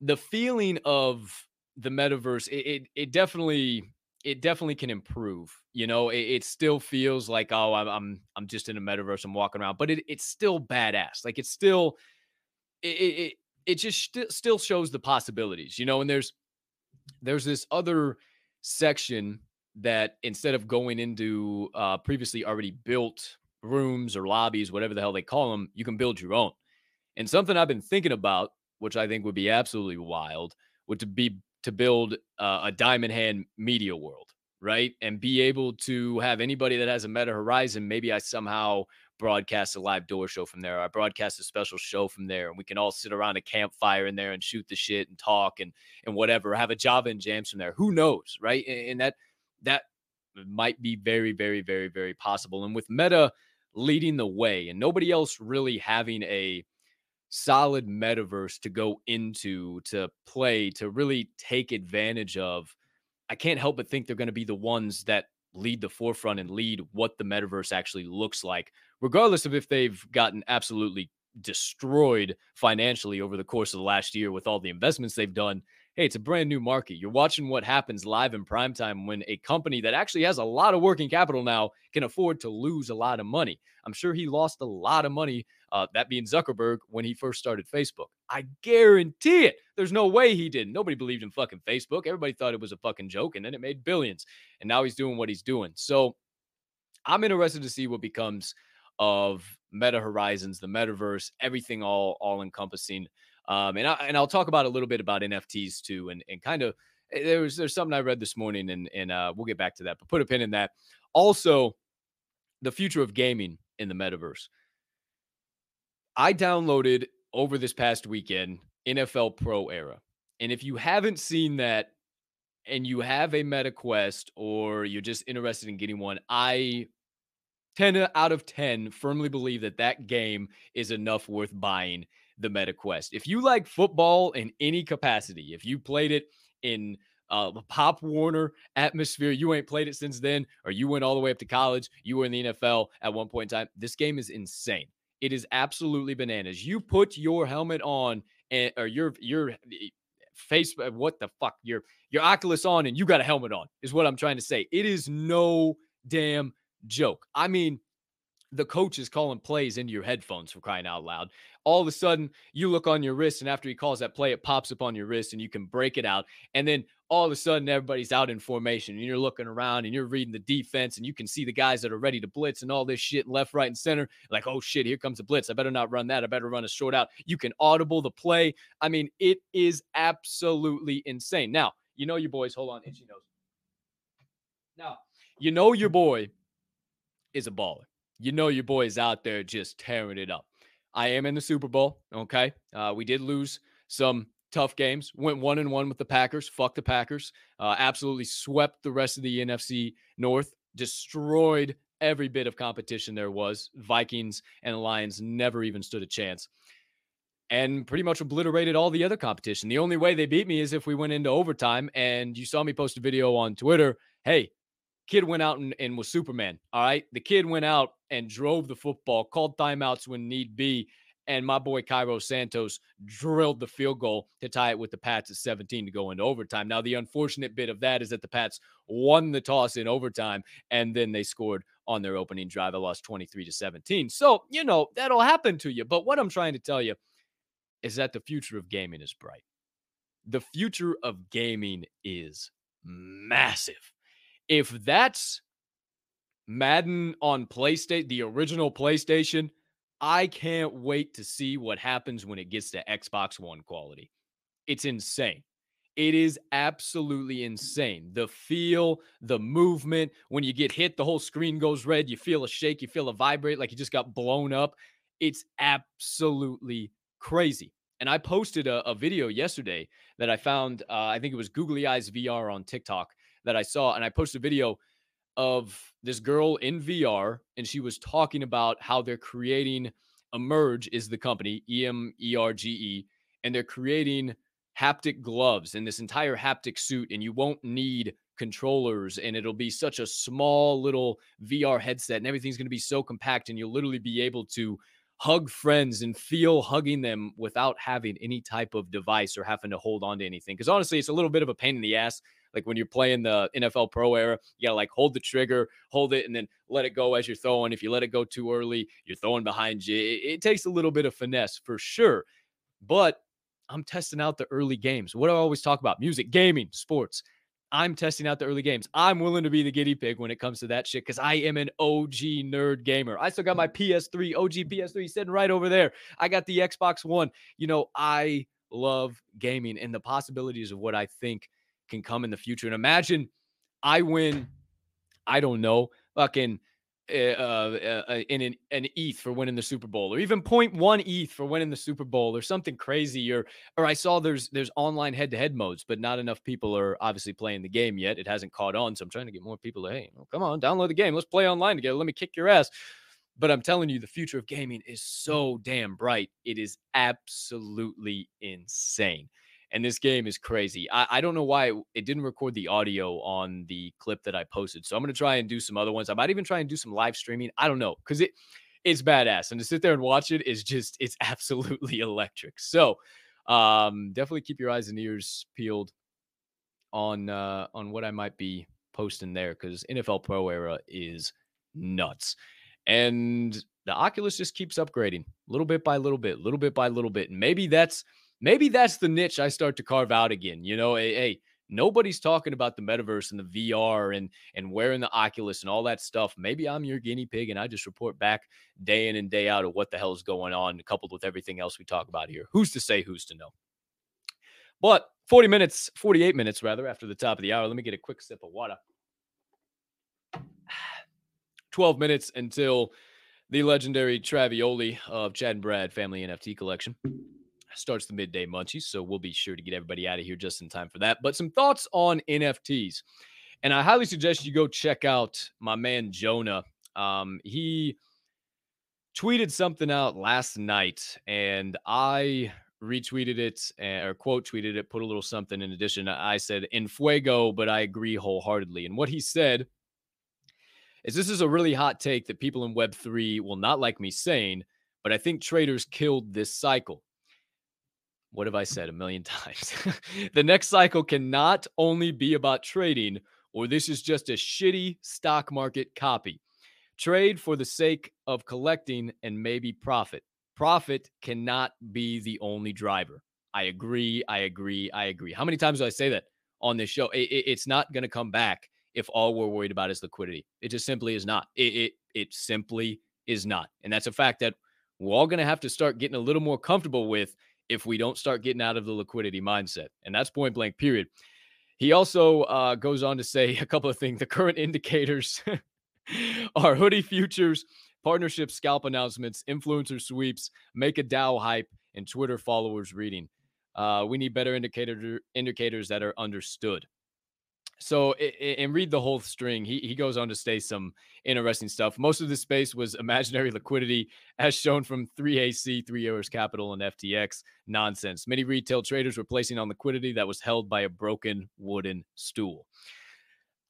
the feeling of the metaverse, it it, it definitely, it definitely can improve. You know, it, it still feels like, oh, I'm, I'm, I'm just in a metaverse. I'm walking around, but it, it's still badass. Like it's still, it, it, it just st- still shows the possibilities, you know, and there's, There's this other section that instead of going into uh, previously already built rooms or lobbies, whatever the hell they call them, you can build your own. And something I've been thinking about, which I think would be absolutely wild, would to be to build uh, a Diamond Hand Media World, right? And be able to have anybody that has a Meta Horizon, maybe I somehow broadcast a live door show from there. I broadcast a special show from there, and we can all sit around a campfire in there and shoot the shit and talk and and whatever. Have a Java and jams from there. Who knows, right? And, and that that might be very, very, very, very possible. And with Meta leading the way, and nobody else really having a solid metaverse to go into, to play, to really take advantage of, I can't help but think they're going to be the ones that lead the forefront and lead what the metaverse actually looks like, regardless of if they've gotten absolutely destroyed financially over the course of the last year with all the investments they've done. Hey, it's a brand new market. You're watching what happens live in primetime when a company that actually has a lot of working capital now can afford to lose a lot of money. I'm sure he lost a lot of money, uh, that being Zuckerberg, when he first started Facebook. I guarantee it. There's no way he didn't. Nobody believed in fucking Facebook. Everybody thought it was a fucking joke, and then it made billions. And now he's doing what he's doing. So I'm interested to see what becomes of Meta Horizons, the metaverse, everything all, all encompassing. Um, and, I, and I'll talk about a little bit about N F Ts too, and, and kind of, there was, there's something I read this morning, and, and uh, we'll get back to that, but put a pin in that. Also, the future of gaming in the metaverse. I downloaded over this past weekend, N F L Pro Era. And if you haven't seen that and you have a Meta Quest or you're just interested in getting one, I ten out of ten firmly believe that that game is enough worth buying the Meta Quest. If you like football in any capacity, if you played it in uh, the Pop Warner atmosphere, you ain't played it since then, or you went all the way up to college, you were in the N F L at one point in time, this game is insane. It is absolutely bananas. You put your helmet on and, or your your face, what the fuck, your your Oculus on, and you got a helmet on, is what I'm trying to say. It is no damn joke. I mean, the coach is calling plays into your headphones, for crying out loud. All of a sudden, you look on your wrist, and after he calls that play, it pops up on your wrist, and you can break it out. And then all of a sudden, everybody's out in formation, and you're looking around, and you're reading the defense, and you can see the guys that are ready to blitz and all this shit left, right, and center. Like, oh, shit, here comes the blitz. I better not run that. I better run a short out. You can audible the play. I mean, it is absolutely insane. Now, you know your boys. Hold on, itchy nose. Now, you know your boy is a baller. You know your boy is out there just tearing it up. I am in the Super Bowl, okay? Uh, we did lose some tough games. Went one and one with the Packers. Fuck the Packers. Uh, absolutely swept the rest of the N F C North. Destroyed every bit of competition there was. Vikings and Lions never even stood a chance. And pretty much obliterated all the other competition. The only way they beat me is if we went into overtime. And you saw me post a video on Twitter. Hey, kid went out and, and was Superman, all right? The kid went out and drove the football, called timeouts when need be, and my boy Cairo Santos drilled the field goal to tie it with the Pats at seventeen to go into overtime. Now, the unfortunate bit of that is that the Pats won the toss in overtime, and then they scored on their opening drive. I lost twenty-three to seventeen. So, you know, that'll happen to you. But what I'm trying to tell you is that the future of gaming is bright. The future of gaming is massive. If that's Madden on PlayStation, the original PlayStation, I can't wait to see what happens when it gets to Xbox One quality. It's insane. It is absolutely insane. The feel, the movement, when you get hit, the whole screen goes red. You feel a shake, you feel a vibrate like you just got blown up. It's absolutely crazy. And I posted a, a video yesterday that I found, uh, I think it was Googly Eyes V R on TikTok, that I saw, and I posted a video of this girl in V R, and she was talking about how they're creating Emerge is the company, E M E R G E, and they're creating haptic gloves and this entire haptic suit, and you won't need controllers, and it'll be such a small little V R headset, and everything's going to be so compact, and you'll literally be able to hug friends and feel hugging them without having any type of device or having to hold on to anything. Because honestly, it's a little bit of a pain in the ass. Like when you're playing the N F L Pro era, you gotta like hold the trigger, hold it, and then let it go as you're throwing. If you let it go too early, you're throwing behind you. It, it takes a little bit of finesse for sure. But I'm testing out the early games. What do I always talk about? Music, gaming, sports. I'm testing out the early games. I'm willing to be the guinea pig when it comes to that shit because I am an O G nerd gamer. I still got my P S three, O G P S three sitting right over there. I got the Xbox One. You know, I love gaming and the possibilities of what I think can come in the future. And imagine I win, I don't know, fucking uh, uh, in an, an E T H for winning the Super Bowl, or even zero point one E T H for winning the Super Bowl, or something crazy. Or, or I saw there's there's online head-to-head modes, but not enough people are obviously playing the game yet. It hasn't caught on, so I'm trying to get more people. To, hey, well, come on, download the game. Let's play online together. Let me kick your ass. But I'm telling you, the future of gaming is so damn bright. It is absolutely insane. And this game is crazy. I, I don't know why it, it didn't record the audio on the clip that I posted. So I'm going to try and do some other ones. I might even try and do some live streaming. I don't know. Because it, it's badass. And to sit there and watch it is just, it's absolutely electric. So um, definitely keep your eyes and ears peeled on, uh, on what I might be posting there. Because N F L Pro Era is nuts. And the Oculus just keeps upgrading. Little bit by little bit. Little bit by little bit. And maybe that's... Maybe that's the niche I start to carve out again. You know, hey, hey, nobody's talking about the metaverse and the V R and, and wearing the Oculus and all that stuff. Maybe I'm your guinea pig and I just report back day in and day out of what the hell is going on, coupled with everything else we talk about here. Who's to say, who's to know? But forty minutes, forty-eight minutes rather, after the top of the hour, let me get a quick sip of water. twelve minutes until the legendary Travioli of Chad and Brad Family N F T Collection starts the midday munchies, so we'll be sure to get everybody out of here just in time for that. But some thoughts on N F Ts, and I highly suggest you go check out my man Jonah. Um, he tweeted something out last night, and I retweeted it or quote tweeted it, put a little something in addition. I said "en fuego," but I agree wholeheartedly. And what he said is, "This is a really hot take that people in Web three will not like me saying, but I think traders killed this cycle." What have I said a million times? The next cycle cannot only be about trading, or this is just a shitty stock market copy. Trade for the sake of collecting and maybe profit. Profit cannot be the only driver. I agree. I agree. I agree. How many times do I say that on this show? It, it, it's not going to come back if all we're worried about is liquidity. It just simply is not. It, it, it simply is not. And that's a fact that we're all going to have to start getting a little more comfortable with if we don't start getting out of the liquidity mindset. And that's point blank, period. He also uh, goes on to say a couple of things. The current indicators are hoodie futures, partnership scalp announcements, influencer sweeps, make a DAO hype, and Twitter followers reading. Uh, we need better indicator, indicators that are understood. So, and read the whole string. He, he goes on to say some interesting stuff. Most of the space was imaginary liquidity, as shown from three A C, Three Errors Capital, and F T X nonsense. Many retail traders were placing on liquidity that was held by a broken wooden stool.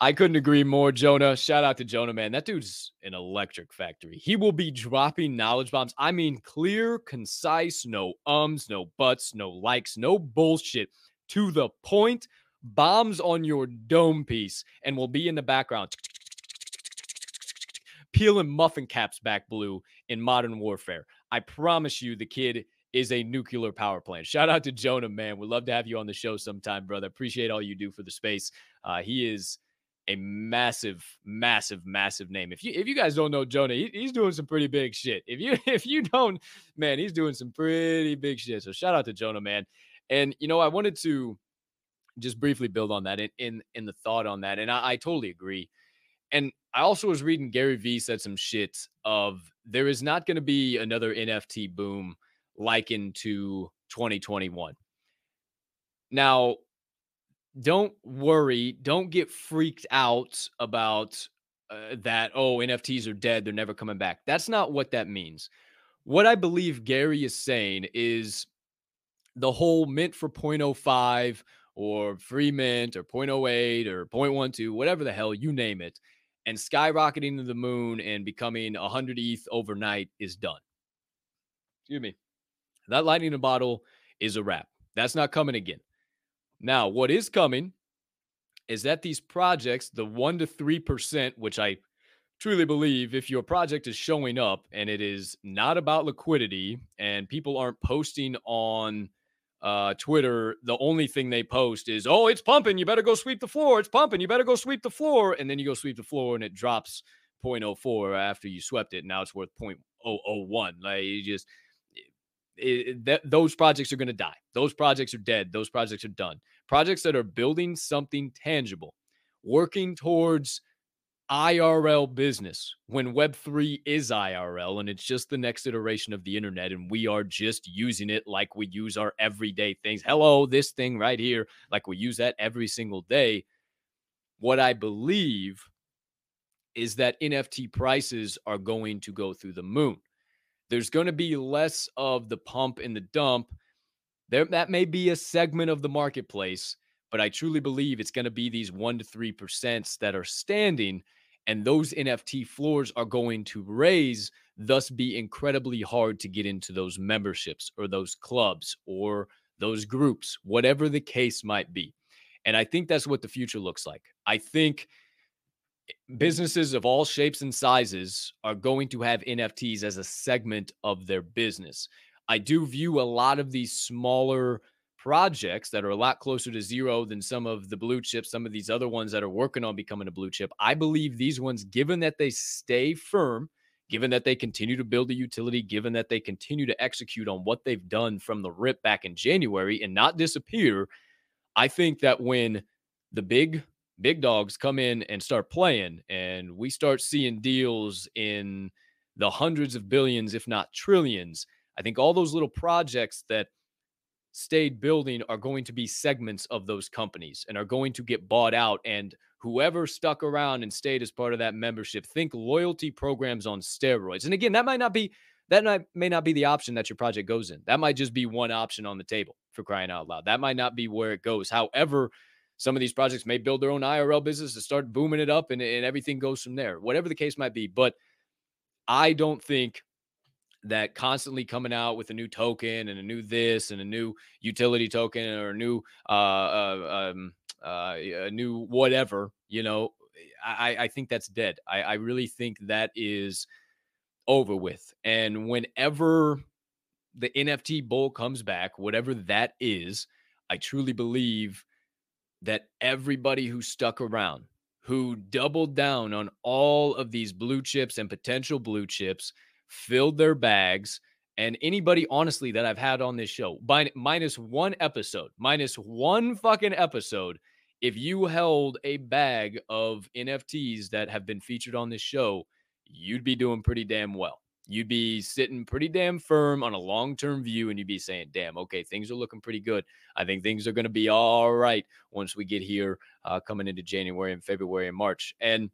I couldn't agree more, Jonah. Shout out to Jonah, man. That dude's an electric factory. He will be dropping knowledge bombs. I mean, clear, concise, no ums, no buts, no likes, no bullshit. To the point, bombs on your dome piece, and we'll be in the background peeling muffin caps back blue in modern warfare. I promise you the kid is a nuclear power plant. Shout out to Jonah, man. We'd love to have you on the show sometime, brother. Appreciate all you do for the space. Uh, he is a massive, massive, massive name. If you if you guys don't know Jonah, he, he's doing some pretty big shit. If you if you don't, man, he's doing some pretty big shit. So shout out to Jonah, man. And you know, I wanted to just briefly build on that in in, in the thought on that, and I, I totally agree. And I also was reading Gary Vee said some shit of there is not going to be another N F T boom likened to twenty twenty-one. Now, don't worry. Don't get freaked out about uh, that. Oh, N F Ts are dead. They're never coming back. That's not what that means. What I believe Gary is saying is the whole mint for zero point zero five or free mint or zero point zero eight or zero point one two, whatever the hell, you name it, and skyrocketing to the moon and becoming one hundred E T H overnight is done. Excuse me. That lightning in a bottle is a wrap. That's not coming again. Now, what is coming is that these projects, the one percent to three percent, which I truly believe if your project is showing up and it is not about liquidity and people aren't posting on uh, Twitter, the only thing they post is, oh, it's pumping. You better go sweep the floor. It's pumping. You better go sweep the floor. And then you go sweep the floor and it drops zero point zero four after you swept it. Now it's worth zero point zero zero one. Like, you just... It, that, those projects are going to die. Those projects are dead. Those projects are done. Projects that are building something tangible, working towards I R L business when Web three is I R L and it's just the next iteration of the internet and we are just using it like we use our everyday things. Hello, this thing right here, like we use that every single day. What I believe is that N F T prices are going to go through the moon. There's going to be less of the pump and the dump. There, that may be a segment of the marketplace, but I truly believe it's going to be these one percent to three percent that are standing, and those N F T floors are going to raise, thus be incredibly hard to get into those memberships or those clubs or those groups, whatever the case might be. And I think that's what the future looks like. I think businesses of all shapes and sizes are going to have N F Ts as a segment of their business. I do view a lot of these smaller projects that are a lot closer to zero than some of the blue chips, some of these other ones that are working on becoming a blue chip. I believe these ones, given that they stay firm, given that they continue to build a utility, given that they continue to execute on what they've done from the rip back in January and not disappear, I think that when the big Big dogs come in and start playing, and we start seeing deals in the hundreds of billions, if not trillions. I think all those little projects that stayed building are going to be segments of those companies and are going to get bought out. And whoever stuck around and stayed as part of that membership, think loyalty programs on steroids. And again, that might not be that might, may not be the option that your project goes in. That might just be one option on the table, for crying out loud. That might not be where it goes. However, some of these projects may build their own I R L business to start booming it up, and, and everything goes from there, whatever the case might be. But I don't think that constantly coming out with a new token and a new this and a new utility token or a new, uh, um, uh, a new whatever, you know, I, I think that's dead. I, I really think that is over with. And whenever the N F T bull comes back, whatever that is, I truly believe that everybody who stuck around, who doubled down on all of these blue chips and potential blue chips, filled their bags. And anybody, honestly, that I've had on this show, by, minus one episode, minus one fucking episode, if you held a bag of N F Ts that have been featured on this show, you'd be doing pretty damn well. You'd be sitting pretty damn firm on a long-term view, and you'd be saying, damn, okay, things are looking pretty good. I think things are going to be all right once we get here uh, coming into January and February and March. And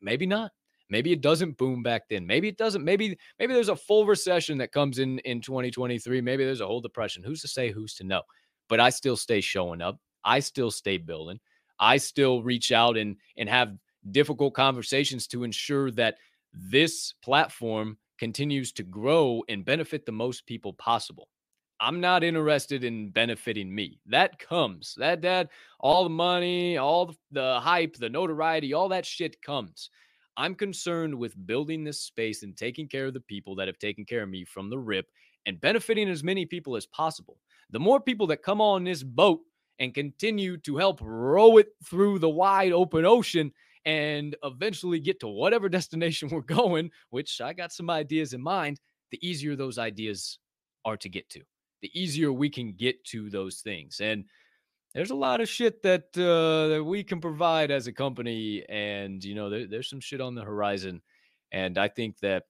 maybe not. Maybe it doesn't boom back then. Maybe it doesn't. Maybe maybe there's a full recession that comes in in twenty twenty-three. Maybe there's a whole depression. Who's to say? Who's to know? But I still stay showing up. I still stay building. I still reach out and, and have difficult conversations to ensure that this platform continues to grow and benefit the most people possible. I'm not interested in benefiting me. That comes. That, that, all the money, all the hype, the notoriety, all that shit comes. I'm concerned with building this space and taking care of the people that have taken care of me from the rip and benefiting as many people as possible. The more people that come on this boat and continue to help row it through the wide open ocean and eventually get to whatever destination we're going, which I got some ideas in mind, the easier those ideas are to get to, the easier we can get to those things. And there's a lot of shit that, uh, that we can provide as a company. And, you know, there, there's some shit on the horizon. And I think that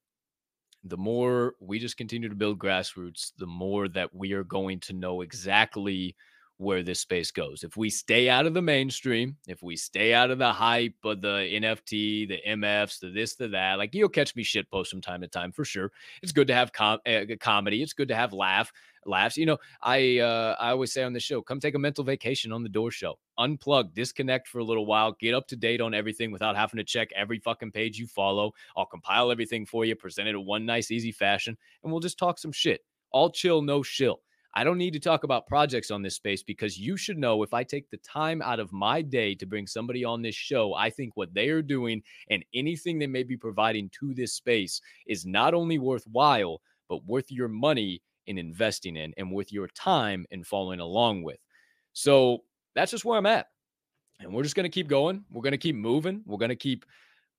the more we just continue to build grassroots, the more that we are going to know exactly where this space goes. If we stay out of the mainstream, if we stay out of the hype of the N F T, the M Fs, the this, the that, like you'll catch me shit post from time to time for sure. It's good to have com- uh, comedy. It's good to have laugh. laughs. You know, I, uh, I always say on the show, come take a mental vacation on the Door Show, unplug, disconnect for a little while, get up to date on everything without having to check every fucking page you follow. I'll compile everything for you, present it in one nice, easy fashion, and we'll just talk some shit. All chill, no shill. I don't need to talk about projects on this space because you should know if I take the time out of my day to bring somebody on this show, I think what they are doing and anything they may be providing to this space is not only worthwhile, but worth your money in investing in and with your time and following along with. So that's just where I'm at. And we're just going to keep going. We're going to keep moving. We're going to keep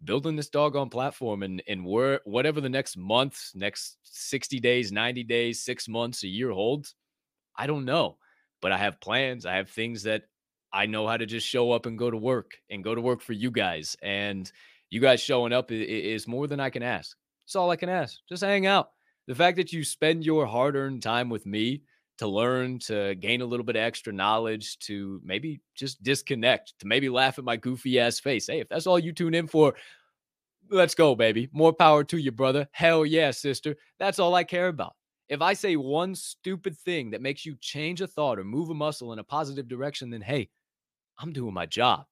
building this doggone platform. And, and we're, whatever the next month, next sixty days, ninety days, six months, a year holds, I don't know. But I have plans. I have things that I know how to just show up and go to work and go to work for you guys. And you guys showing up is more than I can ask. It's all I can ask. Just hang out. The fact that you spend your hard-earned time with me to learn, to gain a little bit of extra knowledge, to maybe just disconnect, to maybe laugh at my goofy-ass face. Hey, if that's all you tune in for, let's go, baby. More power to you, brother. Hell yeah, sister. That's all I care about. If I say one stupid thing that makes you change a thought or move a muscle in a positive direction, then hey, I'm doing my job.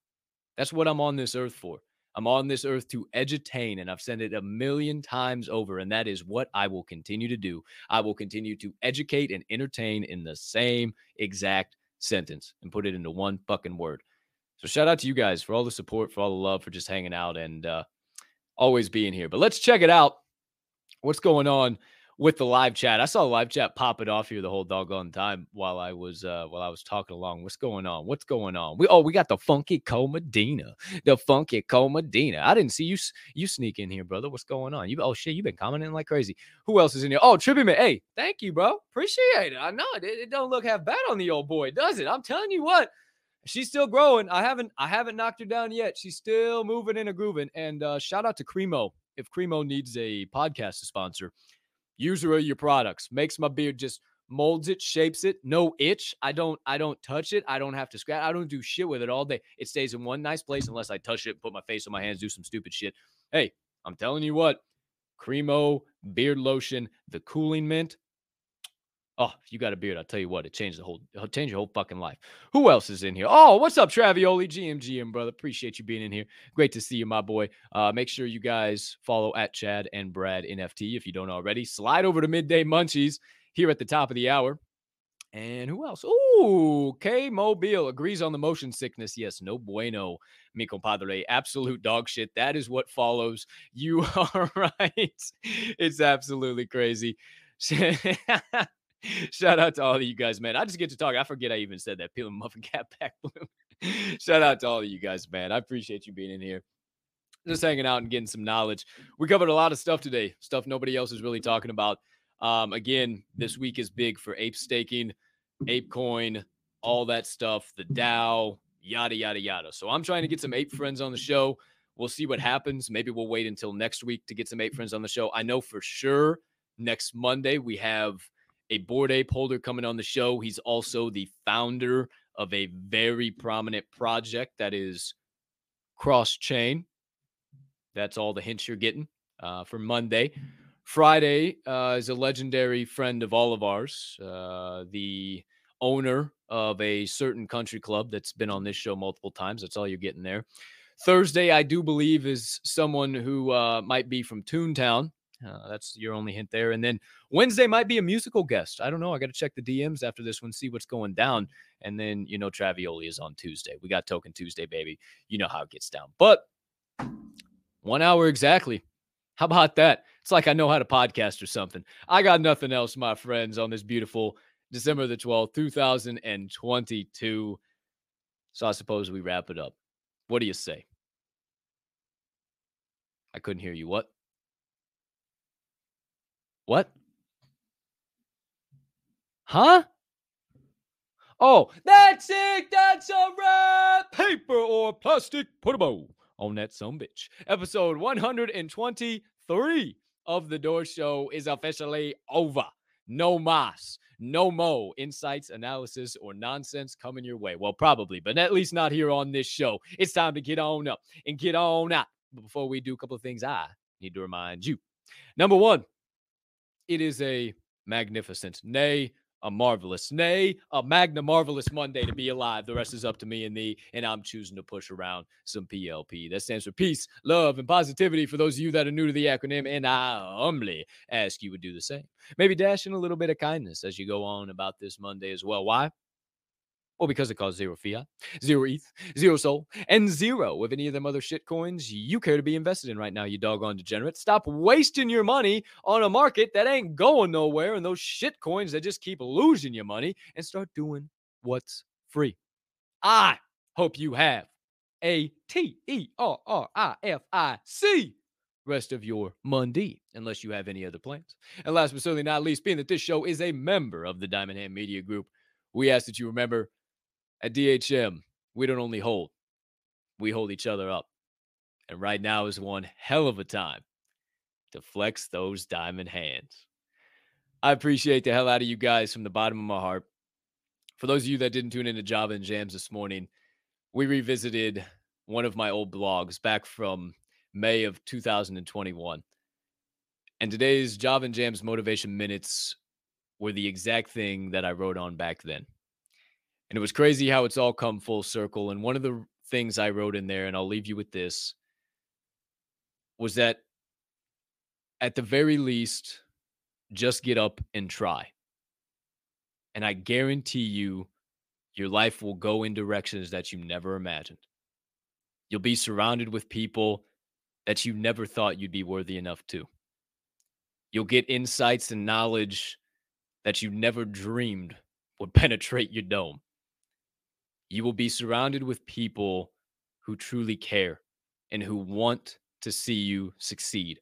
That's what I'm on this earth for. I'm on this earth to edutain, and I've said it a million times over, and that is what I will continue to do. I will continue to educate and entertain in the same exact sentence and put it into one fucking word. So shout out to you guys for all the support, for all the love, for just hanging out and uh, always being here. But let's check it out. What's going on with the live chat? I saw live chat popping off here the whole doggone time while I was uh, while I was talking along. What's going on? What's going on? We oh we got the funky Comedina, the funky Comedina. I didn't see you you sneak in here, brother. What's going on? You oh shit, you've been commenting like crazy. Who else is in here? Oh, Trippy Man. Hey, thank you, bro. Appreciate it. I know it, it don't look half bad on the old boy, does it? I'm telling you what, she's still growing. I haven't I haven't knocked her down yet. She's still moving and a grooving. And uh, shout out to Cremo. If Cremo needs a podcast to sponsor, user of your products, makes my beard, just molds it, shapes it, no itch. I don't, I don't touch it. I don't have to scratch. I don't do shit with it all day. It stays in one nice place unless I touch it, put my face on my hands, do some stupid shit. Hey, I'm telling you what, Cremo beard lotion, the cooling mint. Oh, if you got a beard, I'll tell you what, it changed the whole, it'll change your whole fucking life. Who else is in here? Oh, what's up, Travioli? G M G M, brother. Appreciate you being in here. Great to see you, my boy. Uh, make sure you guys follow at Chad and Brad N F T if you don't already. Slide over to Midday Munchies here at the top of the hour. And who else? Ooh, K Mobile agrees on the motion sickness. Yes, no bueno, mi compadre. Absolute dog shit. That is what follows. You are right. It's absolutely crazy. Shout out to all of you guys, man. I just get to talk. I forget I even said that. Peeling muffin cap back bloom. Shout out to all of you guys, man. I appreciate you being in here. Just hanging out and getting some knowledge. We covered a lot of stuff today. Stuff nobody else is really talking about. Um, again, this week is big for ape staking, ape coin, all that stuff, the Dow, yada, yada, yada. So I'm trying to get some ape friends on the show. We'll see what happens. Maybe we'll wait until next week to get some ape friends on the show. I know for sure next Monday we have a Bored Ape holder coming on the show. He's also the founder of a very prominent project that is cross-chain. That's all the hints you're getting uh, for Monday. Friday uh, is a legendary friend of all of ours, uh, the owner of a certain country club that's been on this show multiple times. That's all you're getting there. Thursday, I do believe, is someone who uh, might be from Toontown. Uh, that's your only hint there. And then Wednesday might be a musical guest. I don't know. I got to check the D Ms after this one, see what's going down. And then, you know, Travioli is on Tuesday. We got Token Tuesday, baby. You know how it gets down. But one hour exactly. How about that? It's like I know how to podcast or something. I got nothing else, my friends, on this beautiful December the twelfth, two thousand twenty-two. So I suppose we wrap it up. What do you say? I couldn't hear you. What? What? Huh? Oh, that's it. That's a wrap. Paper or plastic, put a bow on that some bitch. Episode one hundred twenty-three of The Door Show is officially over. No mas, no mo insights, analysis, or nonsense coming your way. Well, probably, but at least not here on this show. It's time to get on up and get on out. But before we do, a couple of things I need to remind you. Number one, it is a magnificent, nay, a marvelous, nay, a magna marvelous Monday to be alive. The rest is up to me and thee, and I'm choosing to push around some P L P. That stands for peace, love, and positivity for those of you that are new to the acronym, and I humbly ask you would do the same. Maybe dash in a little bit of kindness as you go on about this Monday as well. Why? Well, because it costs zero fiat, zero E T H, zero soul, and zero of any of them other shit coins you care to be invested in right now, you doggone degenerate. Stop wasting your money on a market that ain't going nowhere and those shit coins that just keep losing your money, and start doing what's free. I hope you have a T E R R I F I C rest of your Monday, unless you have any other plans. And last but certainly not least, being that this show is a member of the Diamond Hand Media Group, we ask that you remember, at D H M, we don't only hold, we hold each other up. And right now is one hell of a time to flex those diamond hands. I appreciate the hell out of you guys from the bottom of my heart. For those of you that didn't tune into Java and Jams this morning, we revisited one of my old blogs back from May of two thousand twenty-one. And today's Java and Jams Motivation Minutes were the exact thing that I wrote on back then. And it was crazy how it's all come full circle. And one of the things I wrote in there, and I'll leave you with this, was that at the very least, just get up and try. And I guarantee you, your life will go in directions that you never imagined. You'll be surrounded with people that you never thought you'd be worthy enough to. You'll get insights and knowledge that you never dreamed would penetrate your dome. You will be surrounded with people who truly care and who want to see you succeed.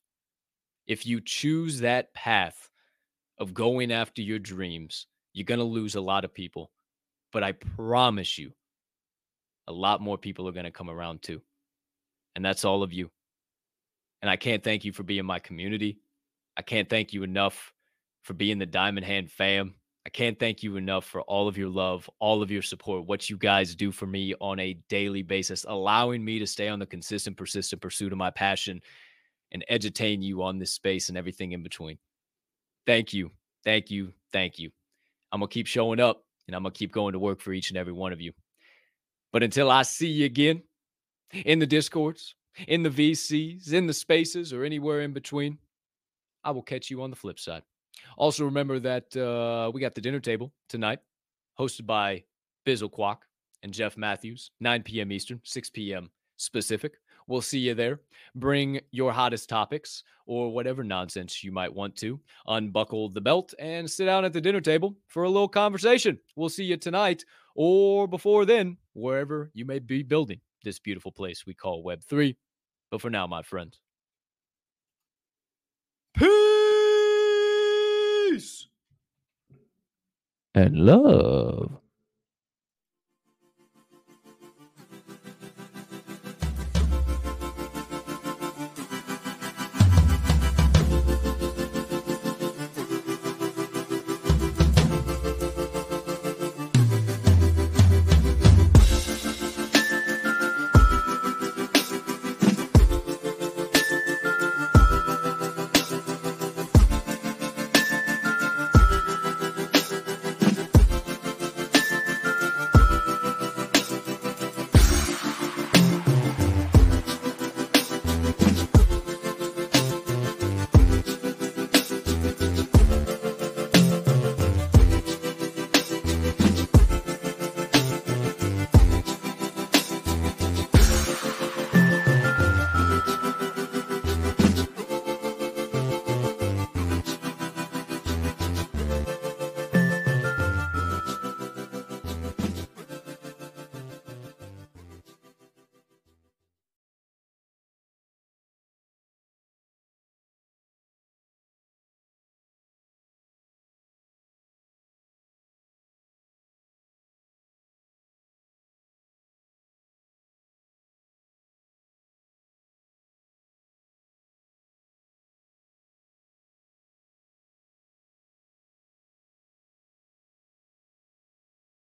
If you choose that path of going after your dreams, you're going to lose a lot of people. But I promise you, a lot more people are going to come around too. And that's all of you. And I can't thank you for being my community. I can't thank you enough for being the Diamond Hand fam. I can't thank you enough for all of your love, all of your support, what you guys do for me on a daily basis, allowing me to stay on the consistent, persistent pursuit of my passion and edutain you on this space and everything in between. Thank you. Thank you. Thank you. I'm going to keep showing up and I'm going to keep going to work for each and every one of you. But until I see you again in the Discords, in the V Cs, in the spaces, or anywhere in between, I will catch you on the flip side. Also remember that uh, we got the dinner table tonight hosted by Bizzlequack and Jeff Matthews, nine p m Eastern, six p m Pacific. We'll see you there. Bring your hottest topics or whatever nonsense you might want to. Unbuckle the belt and sit down at the dinner table for a little conversation. We'll see you tonight or before then, wherever you may be building this beautiful place we call Web three. But for now, my friends, peace and love.